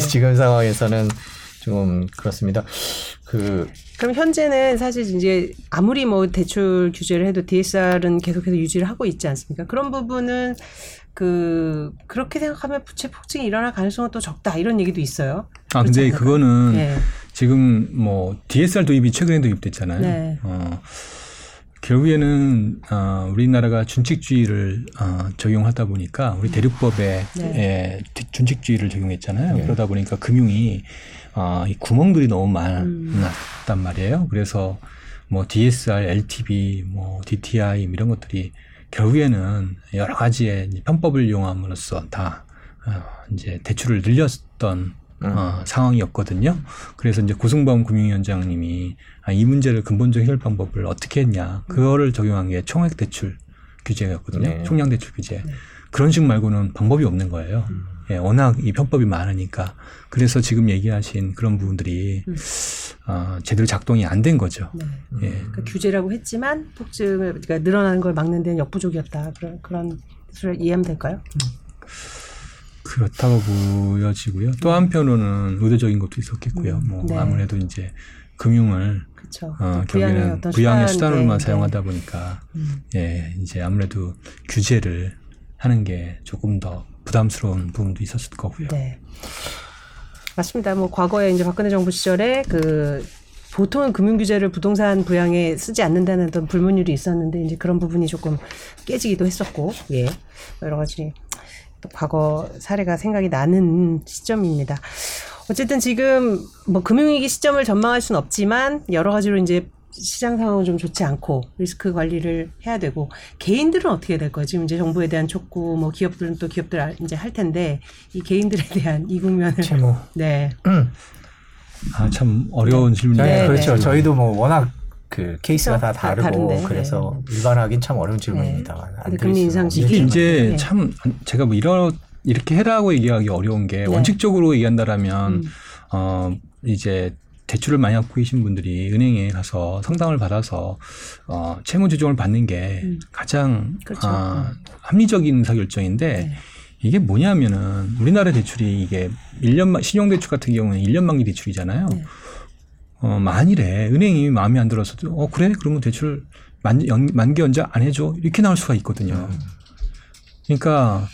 지금 상황에서는 좀 그렇습니다. 그럼 현재는 사실 이제 아무리 뭐 대출 규제를 해도 DSR은 계속해서 유지를 하고 있지 않습니까? 그런 부분은 그렇게 생각하면 부채 폭증이 일어날 가능성은 또 적다 이런 얘기도 있어요. 아 근데 않나요? 그거는 네. 지금 뭐 DSR 도입이 최근에 도입됐잖아요. 네. 결국에는 우리나라가 준칙주의를 적용하다 보니까 우리 대륙법에 네. 예, 준칙주의를 적용했잖아요. 네. 그러다 보니까 금융이 이 구멍들이 너무 많았단 말이에요. 그래서 뭐 DSR, LTV, 뭐 DTI 이런 것들이 결국에는 여러 가지의 편법을 이용함으로써 다 이제 대출을 늘렸던 상황이었거든요. 그래서 이제 고승범 금융위원장님이 이 문제를 근본적 해결 방법을 어떻게 했냐. 그거를 적용한 게 총액 대출 규제였거든요. 네. 총량 대출 규제. 네. 그런 식 말고는 방법이 없는 거예요. 예, 워낙 이 편법이 많으니까. 그래서 지금 얘기하신 그런 부분들이 제대로 작동이 안 된 거죠. 네. 예. 그러니까 규제라고 했지만 폭증을 그러니까 늘어나는 걸 막는 데는 역부족이었다. 그런 뜻을 이해하면 될까요? 그렇다고 보여지고요. 또 한편으로는 의도적인 것도 있었겠고요. 뭐 네. 아무래도 이제 금융을 그렇죠. 결국에는 부양의 수단으로만 네. 사용하다 보니까 예, 이제 아무래도 규제를 하는 게 조금 더 부담스러운 부분도 있었을 거고요. 네, 맞습니다. 뭐 과거에 이제 박근혜 정부 시절에 그 보통은 금융 규제를 부동산 부양에 쓰지 않는다는 어떤 불문율이 있었는데 이제 그런 부분이 조금 깨지기도 했었고, 예, 여러 가지. 과거 사례가 생각이 나는 시점입니다. 어쨌든 지금 뭐 금융위기 시점을 전망할 수는 없지만 여러 가지로 이제 시장 상황은 좀 좋지 않고 리스크 관리를 해야 되고, 개인들은 어떻게 해야 될까요? 지금 이제 정부에 대한 촉구, 뭐 기업들은 또 기업들 이제 할 텐데 이 개인들에 대한 이 국면을 네. 아, 참 어려운 질문이에요. 네, 그렇죠. 네. 저희도 뭐 워낙 그 케이스가 다 다른데. 그래서 네. 일반화하긴 참 어려운 질문입니다. 네. 금리 인상 시기 이제 네. 참 제가 뭐 이렇게 해라고 얘기하기 어려운 게 네. 원칙적으로 얘기한다라면 이제 대출을 많이 갖고 계신 분들이 은행에 가서 상담을 받아서 채무 조정을 받는 게 가장 그렇죠. 합리적인 의사결정인데 네. 이게 뭐냐면은 우리나라 대출이 이게 1년 신용대출 같은 경우는 1년 만기 대출이잖아요. 네. 만일에 은행이 마음에 안 들어서 그래? 그러면 대출 만기 연장 안 해줘? 이렇게 나올 수가 있거든요. 그러니까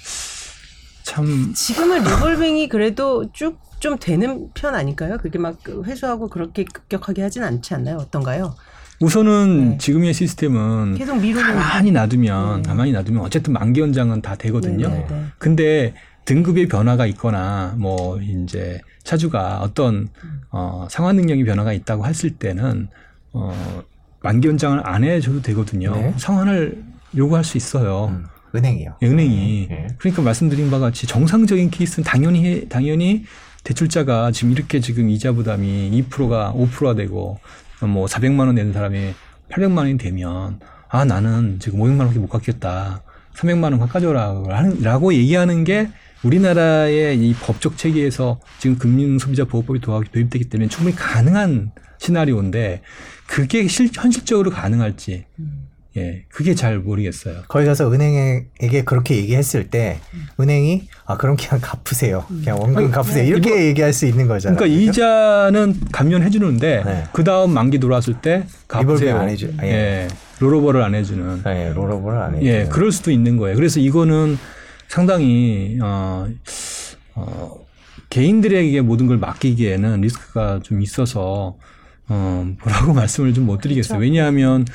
참. 지금은 리볼빙이 그래도 쭉 좀 되는 편 아닐까요? 그게 막 회수하고 그렇게 급격하게 하진 않지 않나요? 어떤가요? 우선은 네. 지금의 시스템은 계속 미루는 가만히 놔두면 어쨌든 만기 연장은 다 되거든요. 네, 네, 네. 근데 등급의 변화가 있거나 뭐 이제 차주가 어떤 상환 능력이 변화가 있다고 했을 때는 만기 연장을 안 해줘도 되거든요. 네. 상환을 요구할 수 있어요. 은행이요. 네, 은행이. 네. 그러니까 말씀드린 바와 같이 정상적인 케이스는 당연히 대출자가 지금 이렇게 지금 이자 부담이 2%가 5%가 되고 뭐 400만 원 내는 사람이 800만 원이 되면 아 나는 지금 500만 원밖에 못 갚겠다. 300만 원 깎아줘라고 얘기하는 게 우리나라의 이 법적 체계에서 지금 금융소비자보호법이 도입되기 때문에 충분히 가능한 시나리오인데 그게 현실적으로 가능할지 예 그게 잘 모르겠어요. 거기 가서 은행에게 그렇게 얘기했을 때 은행이 아 그럼 그냥 갚으세요. 그냥 원금 갚으세요. 이렇게 얘기할 수 있는 거잖아요. 그러니까 이자는 감면해 주는데 네. 그 다음 만기 돌아왔을 때 갚으세요. 안 해주. 아, 예. 예. 롤오버를 안 해주는. 아, 예. 롤오버를 안 해. 예. 그럴 수도 있는 거예요. 그래서 이거는 상당히 개인들에게 모든 걸 맡기기에는 리스크가 좀 있어서 뭐라고 말씀을 좀 못 드리겠어요. 그렇죠. 왜냐하면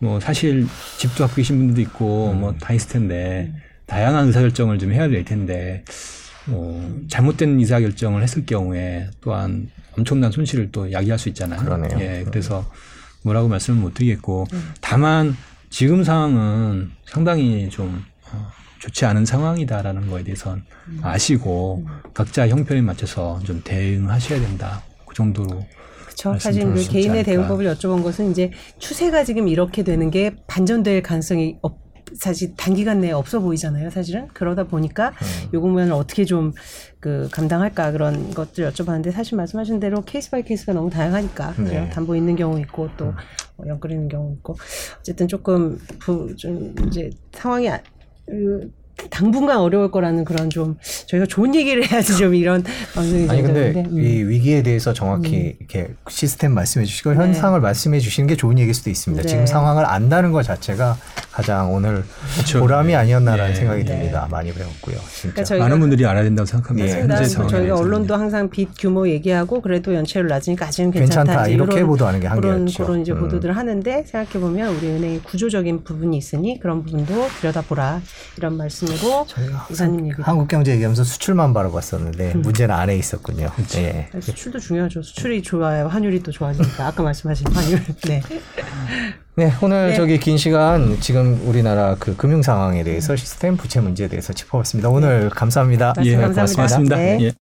뭐 사실 집도 갖고 계신 분들도 있고 뭐 다 있을 텐데 다양한 의사결정을 좀 해야 될 텐데 잘못된 의사결정을 했을 경우에 또한 엄청난 손실을 또 야기할 수 있잖아요. 그러네요. 예, 그래서 뭐라고 말씀을 못 드리겠고 다만 지금 상황은 상당히 좀 좋지 않은 상황이다라는 거에 대해서는 아시고 각자 형편에 맞춰서 좀 대응하셔야 된다. 그 정도로. 그렇죠. 사실 그 개인의 대응법을 여쭤본 것은 이제 추세가 지금 이렇게 되는 게 반전될 가능성이 사실 단기간 내에 없어 보이잖아요. 사실은 그러다 보니까 요 국면을 어떻게 좀 감당할까 그런 것들 여쭤봤는데 사실 말씀하신 대로 케이스 바이 케이스가 너무 다양하니까 네. 담보 있는 경우 있고 또 연끌이는 경우 있고 어쨌든 조금 좀 이제 상황이 당분간 어려울 거라는 그런 좀 저희가 좋은 얘기를 해야지 좀 이런 방송이 아니 근데 이 위기에 대해서 정확히 이렇게 시스템 말씀해 주시고 네. 현상을 말씀해 주시는 게 좋은 얘기일 수도 있습니다. 네. 지금 상황을 안다는 것 자체가 가장 오늘 그렇죠. 보람이 아니었나라는 네. 생각이 듭니다. 네. 많이 배웠고요. 진짜. 그러니까 많은 분들이 알아야 된다고 생각합니다. 네. 저희가 언론도 항상 빚 규모 얘기하고 그래도 연체율 낮으니까 아직은 괜찮다. 이렇게 이런, 보도하는 게 한계였죠. 그런 이제 보도들을 하는데 생각해 보면 우리 은행의 구조적인 부분이 있으니 그런 부분도 들여다보라 이런 말씀. 저희가 한국 경제 얘기하면서 수출만 바라봤었는데 문제는 안에 있었군요. 네. 수출도 중요하죠. 수출이 좋아야 환율이 또 좋아지니까 아까 말씀하신 환율. 네. 네 오늘 네. 저기 긴 시간 지금 우리나라 그 금융 상황에 대해서 시스템 부채 문제에 대해서 짚어봤습니다. 오늘 감사합니다. 예, 고맙습니다. 네.